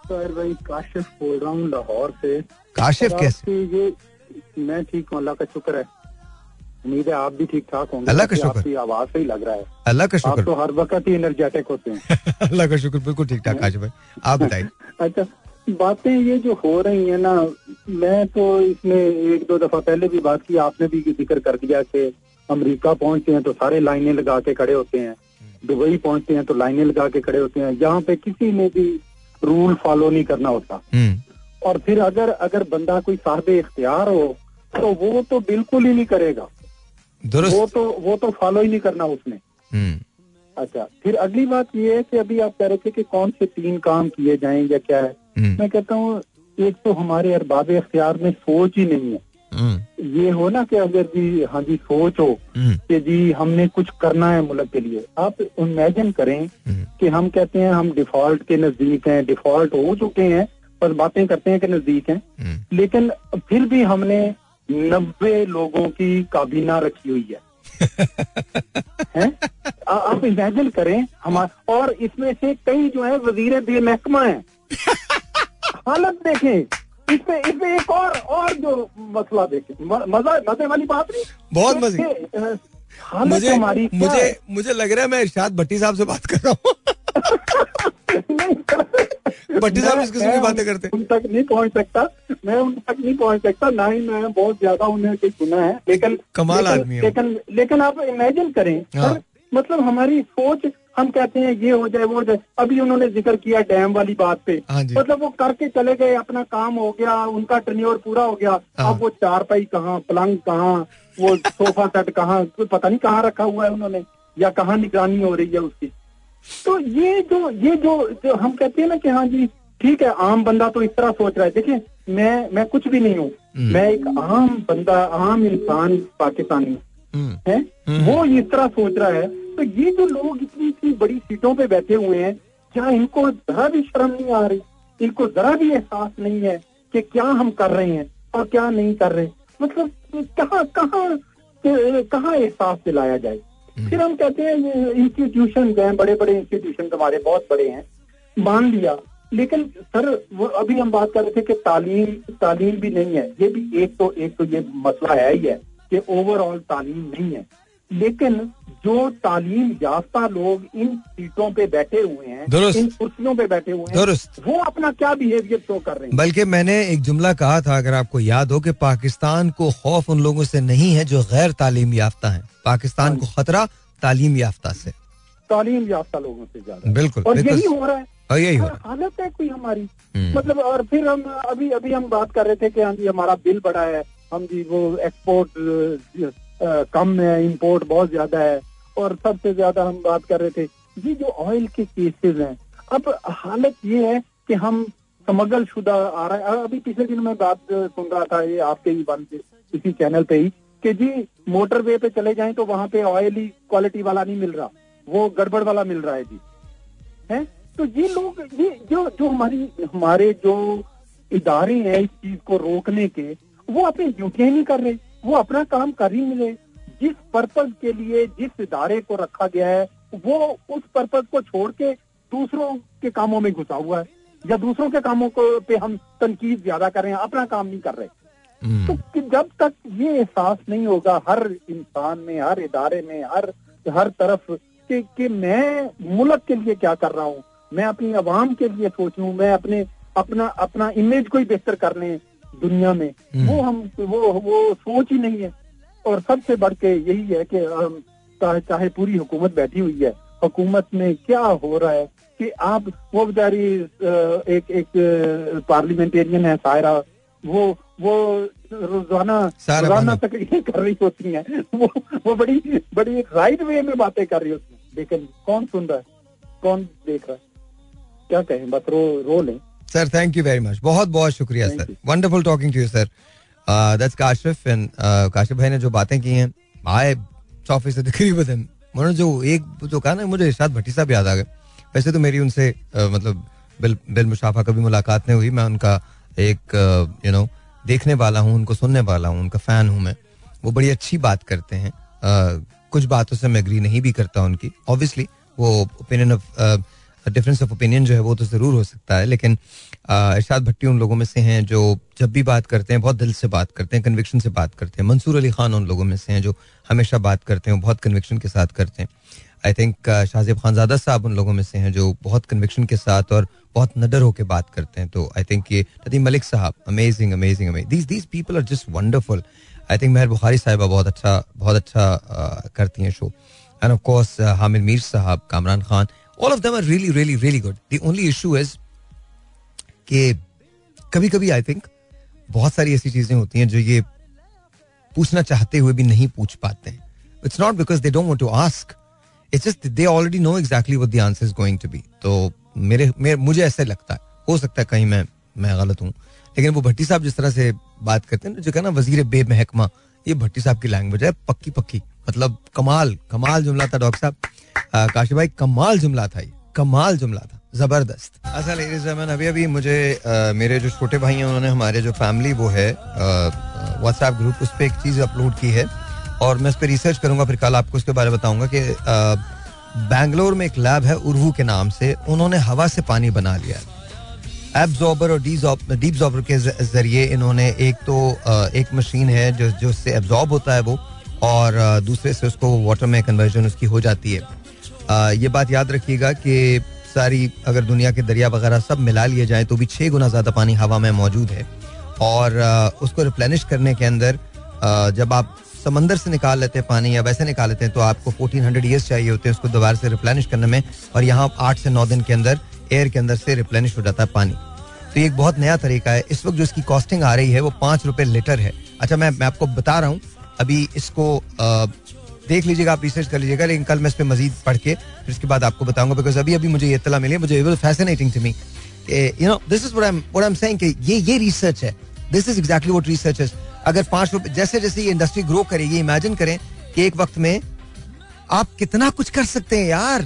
साहिर भाई काशिफ बोल रहा हूँ लाहौर से. काशिफ कैसे? ये मैं ठीक हूँ, अल्लाह का शुक्र है. उम्मीद है आप भी ठीक ठाक होंगे. अल्लाह का शुक्र, आपकी आवाज से ही लग रहा है. अल्लाह का शुक्र, आप तो हर वक्त ही एनर्जेटिक होते हैं. अल्लाह का शुक्र, बिल्कुल ठीक ठाक. काशिफ भाई आप बताइए. अच्छा, बातें ये जो हो रही है ना, मैं तो इसमें एक दो दफा पहले भी बात की, आपने भी जिक्र कर दिया कि अमेरिका पहुंचते हैं तो सारे लाइनें लगा के खड़े होते हैं, दुबई पहुंचते हैं तो लाइनें लगा के खड़े होते हैं, जहाँ पे किसी ने भी रूल फॉलो नहीं करना होता. और फिर अगर अगर बंदा कोई साहब इख्तियार हो तो वो तो बिल्कुल ही नहीं करेगा, वो तो वो तो फॉलो ही नहीं करना उसने. अच्छा, फिर अगली बात ये है कि अभी आप कह रहे थे कि कौन से तीन काम किए जाएं या क्या है. मैं कहता हूँ एक तो हमारे अरबाब इख्तियार में सोच ही नहीं है. ये हो ना कि अगर जी हाँ जी सोच हो कि जी हमने कुछ करना है मुल्क के लिए. आप इमेजिन करें कि हम कहते हैं हम डिफॉल्ट के नजदीक हैं, डिफॉल्ट हो चुके हैं, पर बातें करते हैं कि नजदीक हैं, लेकिन फिर भी हमने नब्बे लोगों की काबीना रखी हुई है. हैं? आ, आप इमेजिन करें हमारे, और इसमें से कई जो है वजीर बेमहकमा है. हालत देखें. इसमें इसमें एक और और जो मसला देखे, मजा मजे वाली बात नहीं, बहुत मजे. मुझे मुझे मुझे लग रहा है मैं इरशाद भट्टी साहब से बात कर रहा हूँ. भट्टी साहब इस किस्म की बातें करते हैं. उन तक नहीं पहुँच सकता मैं, उन तक नहीं पहुँच सकता, ना ही मैं बहुत ज्यादा उन्हें कुछ सुना है, लेकिन कमाल आदमी है. लेकिन लेकिन आप इमेजिन करें, मतलब हमारी सोच, हम कहते हैं ये हो जाए वो हो जाए. अभी उन्होंने जिक्र किया डैम वाली बात पे, मतलब वो करके चले गए, अपना काम हो गया, उनका टर्न्योर पूरा हो गया. अब वो चारपाई कहाँ, पलंग कहाँ, वो सोफा सेट कहाँ, तो पता नहीं कहाँ रखा हुआ है उन्होंने, या कहाँ निगरानी हो रही है उसकी. तो ये जो ये जो, जो हम कहते हैं ना कि हाँ जी ठीक है, आम बंदा तो इस तरह सोच रहा है. देखिये मैं मैं कुछ भी नहीं हूँ, मैं एक आम बंदा, आम इंसान पाकिस्तानी है, वो इस तरह सोच रहा है. तो ये जो लोग इतनी इतनी बड़ी सीटों पे बैठे हुए हैं, क्या इनको जरा भी शर्म नहीं आ रही? इनको जरा भी एहसास नहीं है कि क्या हम कर रहे हैं और क्या नहीं कर रहे? मतलब कहाँ कहाँ कहाँ एहसास दिलाया जाए? फिर हम कहते हैं इंस्टीट्यूशन जो है, बड़े बड़े इंस्टीट्यूशन हमारे बहुत बड़े हैं, मान लिया, लेकिन सर वो अभी हम बात कर रहे थे कि तालीम तालीम भी नहीं है, ये भी एक तो एक तो ये मसला है ही है कि ओवरऑल तालीम नहीं है, लेकिन जो तालीम याफ्ता लोग इन सीटों पे बैठे हुए हैं, इन कुर्सियों पे बैठे हुए हैं, वो अपना क्या बिहेवियर शो कर रहे हैं। बल्कि मैंने एक जुमला कहा था, अगर आपको याद हो, कि पाकिस्तान को खौफ उन लोगों से नहीं है जो गैर तालीम याफ्ता है, पाकिस्तान को खतरा तालीम याफ्ता से, तालीम याफ्ता लोगों से ज्यादा। बिल्कुल, और यही हो रहा है, यही हालत है कोई हमारी, मतलब। और फिर हम अभी अभी हम बात कर रहे थे कि हम जी हमारा बिल बढ़ा है, हम जी वो एक्सपोर्ट कम है, इंपोर्ट बहुत ज्यादा है, और सबसे ज्यादा हम बात कर रहे थे ये जो ऑयल के केसेस हैं। अब हालत ये है कि हम स्मगल शुदा आ रहा है। अभी पिछले दिन मैं बात सुन रहा था, ये आपके ही बंद किसी चैनल पे ही, कि जी मोटरवे पे चले जाएं तो वहाँ पे ऑयल ही क्वालिटी वाला नहीं मिल रहा, वो गड़बड़ वाला मिल रहा है जी, है। तो ये लोग, ये जो जो हमारी हमारे जो इदारे हैं इस चीज को रोकने के, वो अपनी ड्यूटियां नहीं कर रहे, वो अपना काम कर ही मिले। जिस पर्पज के लिए जिस इदारे को रखा गया है, वो उस पर्पज को छोड़ के दूसरों के कामों में घुसा हुआ है, या दूसरों के कामों को पे हम तनकीद ज्यादा कर रहे हैं, अपना काम नहीं कर रहे। hmm. तो जब तक ये एहसास नहीं होगा हर इंसान में, हर इदारे में, हर हर तरफ कि, कि मैं मुल्क के लिए क्या कर रहा हूँ, मैं अपनी आवाम के लिए सोचूं, मैं अपने अपना अपना इमेज को ही बेहतर करने दुनिया में, वो हम वो वो सोच ही नहीं है। और सबसे बढ़ के यही है कि चाहे पूरी हुकूमत बैठी हुई है, हुकूमत में क्या हो रहा है कि आप वो बेचारी एक एक पार्लियामेंटेरियन है सायरा, वो वो रोजाना रोजाना तकरीरें कर रही होती हैं, वो वो बड़ी बड़ी राइट वे में बातें कर रही होती है, लेकिन कौन सुन रहा है, कौन देख रहा है, क्या कहें, बस रो रो लें। Sir thank you very much, बहुत बहुत शुक्रिया sir, wonderful talking to you sir. That's Kashif, and Kashif भाई ने जो बातें की हैं, आए ऑफिस से तकरीबन, उन्होंने जो एक जो कहा ना, मुझे इरशाद भट्टी साहब याद आ गए। वैसे तो मेरी उनसे uh, मतलब बिल बिल मुशाफा कभी मुलाकात नहीं हुई, मैं उनका एक यू नो देखने वाला हूँ, उनको सुनने वाला हूँ, उनका फ़ैन हूँ मैं। वो बड़ी अच्छी बात करते हैं, uh, कुछ बातों से मैं एग्री नहीं भी करता उनकी, ऑब्वियसली वो opinion of difference of opinion जो है वो तो ज़रूर हो सकता है, लेकिन इरशाद भट्टी उन लोगों में से हैं जो जब भी बात करते हैं बहुत दिल से बात करते हैं, कन्विक्शन से बात करते हैं। मंसूर अली खान उन लोगों में से हैं जो हमेशा बात करते हैं, बहुत कन्विक्शन के साथ करते हैं। आई थिंक शाहजेब खानजादा साहब उन लोगों में से हैं जो बहुत कन्विक्शन के साथ और बहुत नडर होकर बात करते हैं। तो आई थिंक ये नदीम मलिक साहब, amazing amazing, these these people are just wonderful. I think महिर बुखारी साहिबा बहुत अच्छा बहुत अच्छा करती हैं show, and of course Hamid Mir साहब, Kamran Khan, all of them are really really really good. The only issue is कि कभी कभी आई थिंक बहुत सारी ऐसी चीज़ें होती हैं जो ये पूछना चाहते हुए भी नहीं पूछ पाते हैं. It's not because they don't want to ask. It's just they already know exactly what the answer is going to be. तो मेरे मेरे मुझे ऐसे लगता है, हो सकता है कहीं मैं मैं गलत हूँ, लेकिन वो भट्टी साहब जिस तरह से बात करते हैं, जो कहना वजीर बे महकमा, ये भट्टी साहब की लैंग्वेज है पक्की पक्की, मतलब कमाल कमाल जुमला था डॉक्टर साहब, काशिफ भाई कमाल जुमला था, ये कमाल जुमला था, जबरदस्त। अच्छा लेडीज जमन, अभी अभी मुझे आ, मेरे जो छोटे भाई हैं उन्होंने हमारे जो फैमिली वो है व्हाट्सएप ग्रुप, उस पर एक चीज़ अपलोड की है और मैं उस पर रिसर्च करूंगा, फिर कल आपको उसके बारे में बताऊंगा कि बेंगलोर में एक लैब है उर्वू के नाम से, उन्होंने हवा से पानी बना लिया है, एब्जॉर्बर और डीप जॉर्बर के जरिए। इन्होंने एक तो आ, एक मशीन है जो जो उससे एब्जॉर्ब होता है वो, और आ, दूसरे से उसको वाटर में कन्वर्जन उसकी हो जाती है। आ, ये बात याद रखिएगा कि सारी अगर दुनिया के दरिया वगैरह सब मिला लिए जाए तो भी छः गुना ज़्यादा पानी हवा में मौजूद है, और आ, उसको रिप्लेनिश करने के अंदर आ, जब आप समंदर से निकाल लेते हैं पानी या वैसे निकाल लेते हैं तो आपको चौदह सौ ईयर्स चाहिए होते हैं उसको दोबारा से रिप्लेनिश करने में, और यहाँ आठ से नौ दिन के अंदर एयर के अंदर से रिप्लेनिश हो जाता है पानी। तो ये एक बहुत नया तरीका है। इस वक्त जो इसकी कॉस्टिंग आ रही है वो पाँच रुपये लीटर है। अच्छा मैं मैं आपको बता रहा हूँ, अभी इसको आ, देख लीजिएगा, आप रिसर्च कर लीजिएगा, लेकिन कल मैं इस पर मजीद पढ़ के फिर इसके बाद आपको बताऊंगा, बिकॉज अभी अभी मुझे ये इतला मिली, मुझे it was fascinating to me. You know this is what I am what I am saying कि ये ये रिसर्च है, this is exactly what research is. अगर पाँच रुपये जैसे जैसे ये इंडस्ट्री ग्रो करेगी, इमेजिन करें कि एक वक्त में आप कितना कुछ कर सकते हैं यार।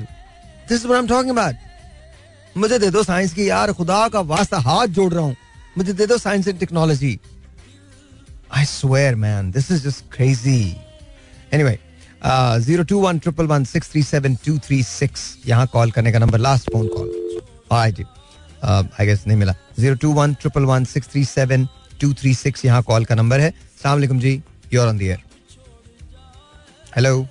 This is what I am talking about. मुझे दे दो साइंस की यार, खुदा का वास्ता हाथ जोड़ रहा हूँ, मुझे दे दो science and technology. I swear man, this is just crazy. Anyway zero two one triple one six three seven two three six यहाँ कॉल करने का नंबर, लास्ट फोन कॉल। हाँ जी, आई गेस नहीं मिला. Zero two one triple one six three seven two three six यहाँ call का नंबर है. अस्सलाम वालेकुम जी, you are on the air. Hello.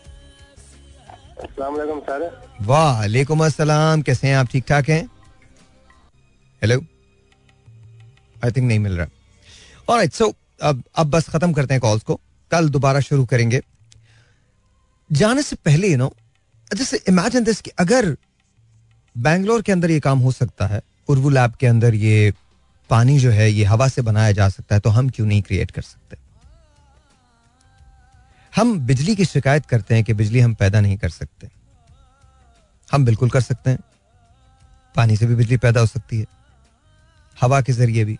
अस्सलाम वालेकुम सर. वालेकुम अस्सलाम. कैसे हैं आप? ठीक ठाक हैं? हेलो, आई थिंक नहीं मिल रहा. ऑलराइट, सो अब अब बस खत्म करते हैं कॉल्स को, कल दोबारा शुरू करेंगे. जाने से पहले यू नो जैसे इमेजिन दिस कि अगर बेंगलोर के अंदर ये काम हो सकता है, उर्वू लैब के अंदर ये पानी जो है ये हवा से बनाया जा सकता है, तो हम क्यों नहीं क्रिएट कर सकते? हम बिजली की शिकायत करते हैं कि बिजली हम पैदा नहीं कर सकते. हम बिल्कुल कर सकते हैं. पानी से भी बिजली पैदा हो सकती है, हवा के जरिए भी,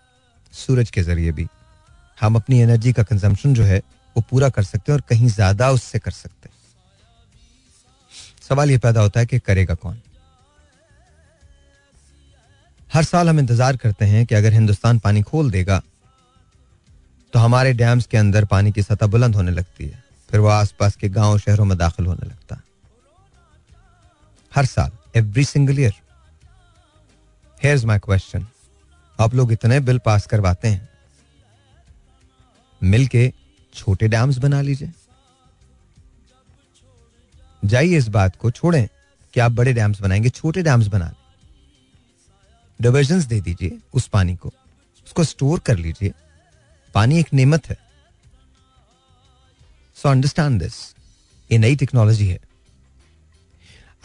सूरज के जरिए भी. हम अपनी एनर्जी का कंजम्पशन जो है वो पूरा कर सकते हैं और कहीं ज्यादा उससे कर सकते हैं. सवाल ये पैदा होता है कि करेगा कौन? हर साल हम इंतजार करते हैं कि अगर हिंदुस्तान पानी खोल देगा तो हमारे डैम्स के अंदर पानी की सतह बुलंद होने लगती है, फिर वह आसपास के गांव शहरों में दाखिल होने लगता है. हर साल, every single year. Here is my question, आप लोग इतने बिल पास करवाते हैं, मिलके छोटे डैम्स बना लीजिए. जाइए इस बात को छोड़ें कि आप बड़े डैम्स बनाएंगे, छोटे डैम्स बना लें. डिवर्जन्स दे दीजिए उस पानी को, उसको स्टोर कर लीजिए. पानी एक नेमत है. सो अंडरस्टैंड दिस, ये नई टेक्नोलॉजी है.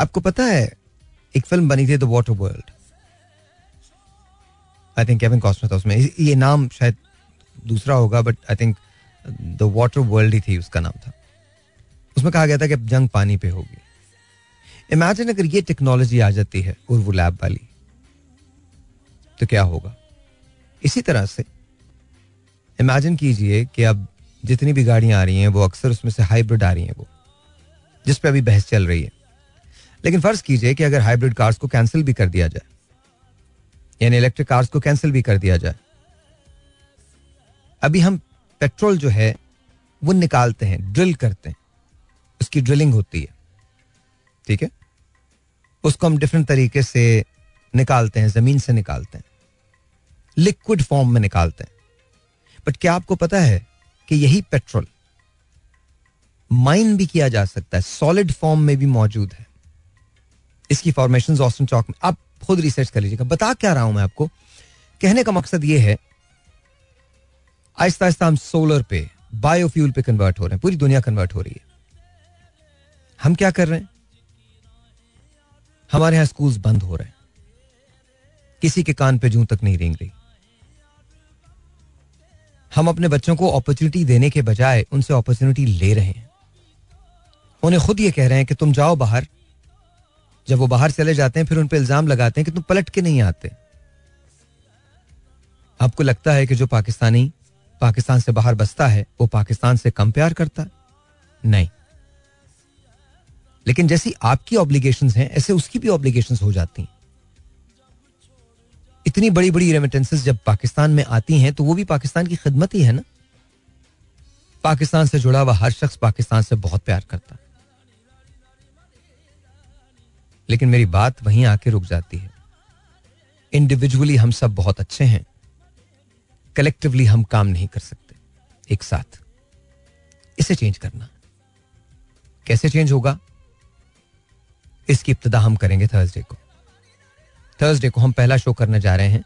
आपको पता है एक फिल्म बनी थी the water world, I think Kevin Costner था उसमें. ये नाम शायद दूसरा होगा but I think the water world ही थी उसका नाम था. उसमें कहा गया था कि जंग पानी पे होगी. इमेजिन अगर ये टेक्नोलॉजी आ जाती है उर्वू लैब वाली तो क्या होगा. इसी तरह से इमेजिन कीजिए कि अब जितनी भी गाड़ियां आ रही हैं वो अक्सर उसमें से हाइब्रिड आ रही हैं, वो जिस पे अभी बहस चल रही है. लेकिन फर्ज कीजिए कि अगर हाइब्रिड कार्स को कैंसिल भी कर दिया जाए, यानी इलेक्ट्रिक कार्स को कैंसिल भी कर दिया जाए. अभी हम पेट्रोल जो है वो निकालते हैं, ड्रिल करते हैं, उसकी ड्रिलिंग होती है, ठीक है, उसको हम डिफरेंट तरीके से निकालते हैं, जमीन से निकालते हैं, लिक्विड फॉर्म में निकालते हैं. बट क्या आपको पता है कि यही पेट्रोल माइन भी किया जा सकता है, सॉलिड फॉर्म में भी मौजूद है. इसकी फॉर्मेशंस ऑस्टिन चौक में, आप खुद रिसर्च कर लीजिएगा. बता क्या रहा हूं मैं आपको, कहने का मकसद यह है आहिस्ता आहिस्ता हम सोलर पे, बायोफ्यूल पे कन्वर्ट हो रहे हैं, पूरी दुनिया कन्वर्ट हो रही है. हम क्या कर रहे हैं, हमारे यहां स्कूल्स बंद हो रहे हैं, किसी के कान पे जूं तक नहीं रेंग रही. हम अपने बच्चों को अपॉर्चुनिटी देने के बजाय उनसे अपॉर्चुनिटी ले रहे हैं. उन्हें खुद ये कह रहे हैं कि तुम जाओ बाहर. जब वो बाहर चले जाते हैं फिर उन पे इल्जाम लगाते हैं कि तुम पलट के नहीं आते. आपको लगता है कि जो पाकिस्तानी पाकिस्तान से बाहर बसता है वो पाकिस्तान से कम प्यार करता है? नहीं. लेकिन जैसी आपकी ऑब्लिगेशंस हैं ऐसे उसकी भी ऑब्लिगेशंस हो जाती हैं. इतनी बड़ी बड़ी रेमिटेंसेस जब पाकिस्तान में आती हैं तो वो भी पाकिस्तान की खिदमत ही है ना. पाकिस्तान से जुड़ा हुआ हर शख्स पाकिस्तान से बहुत प्यार करता है. लेकिन मेरी बात वहीं आके रुक जाती है. इंडिविजुअली हम सब बहुत अच्छे हैं, कलेक्टिवली हम काम नहीं कर सकते एक साथ. इसे चेंज करना, कैसे चेंज होगा, इसकी इब्तिदा हम करेंगे थर्सडे को. थर्सडे को हम पहला शो करने जा रहे हैं,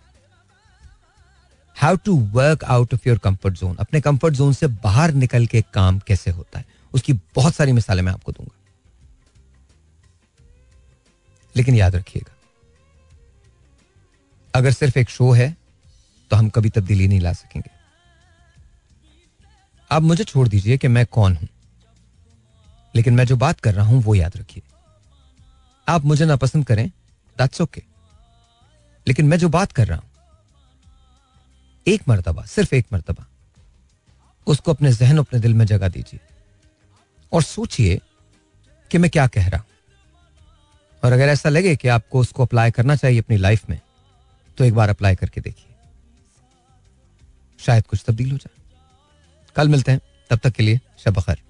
how to work out of your comfort zone. अपने कंफर्ट जोन से बाहर निकल के काम कैसे होता है, उसकी बहुत सारी मिसालें मैं आपको दूंगा. लेकिन याद रखिएगा, अगर सिर्फ एक शो है तो हम कभी तब्दीली नहीं ला सकेंगे. आप मुझे छोड़ दीजिए कि मैं कौन हूं, लेकिन मैं जो बात कर रहा हूं वो याद रखिए. आप मुझे ना पसंद करें, दैट्स ओके, लेकिन मैं जो बात कर रहा हूं एक मर्तबा, सिर्फ एक मर्तबा उसको अपने जहन अपने दिल में जगह दीजिए और सोचिए कि मैं क्या कह रहा हूं. और अगर ऐसा लगे कि आपको उसको अप्लाई करना चाहिए अपनी लाइफ में तो एक बार अप्लाई करके देखिए, शायद कुछ तब्दील हो जाए. कल मिलते हैं, तब तक के लिए शब बखैर.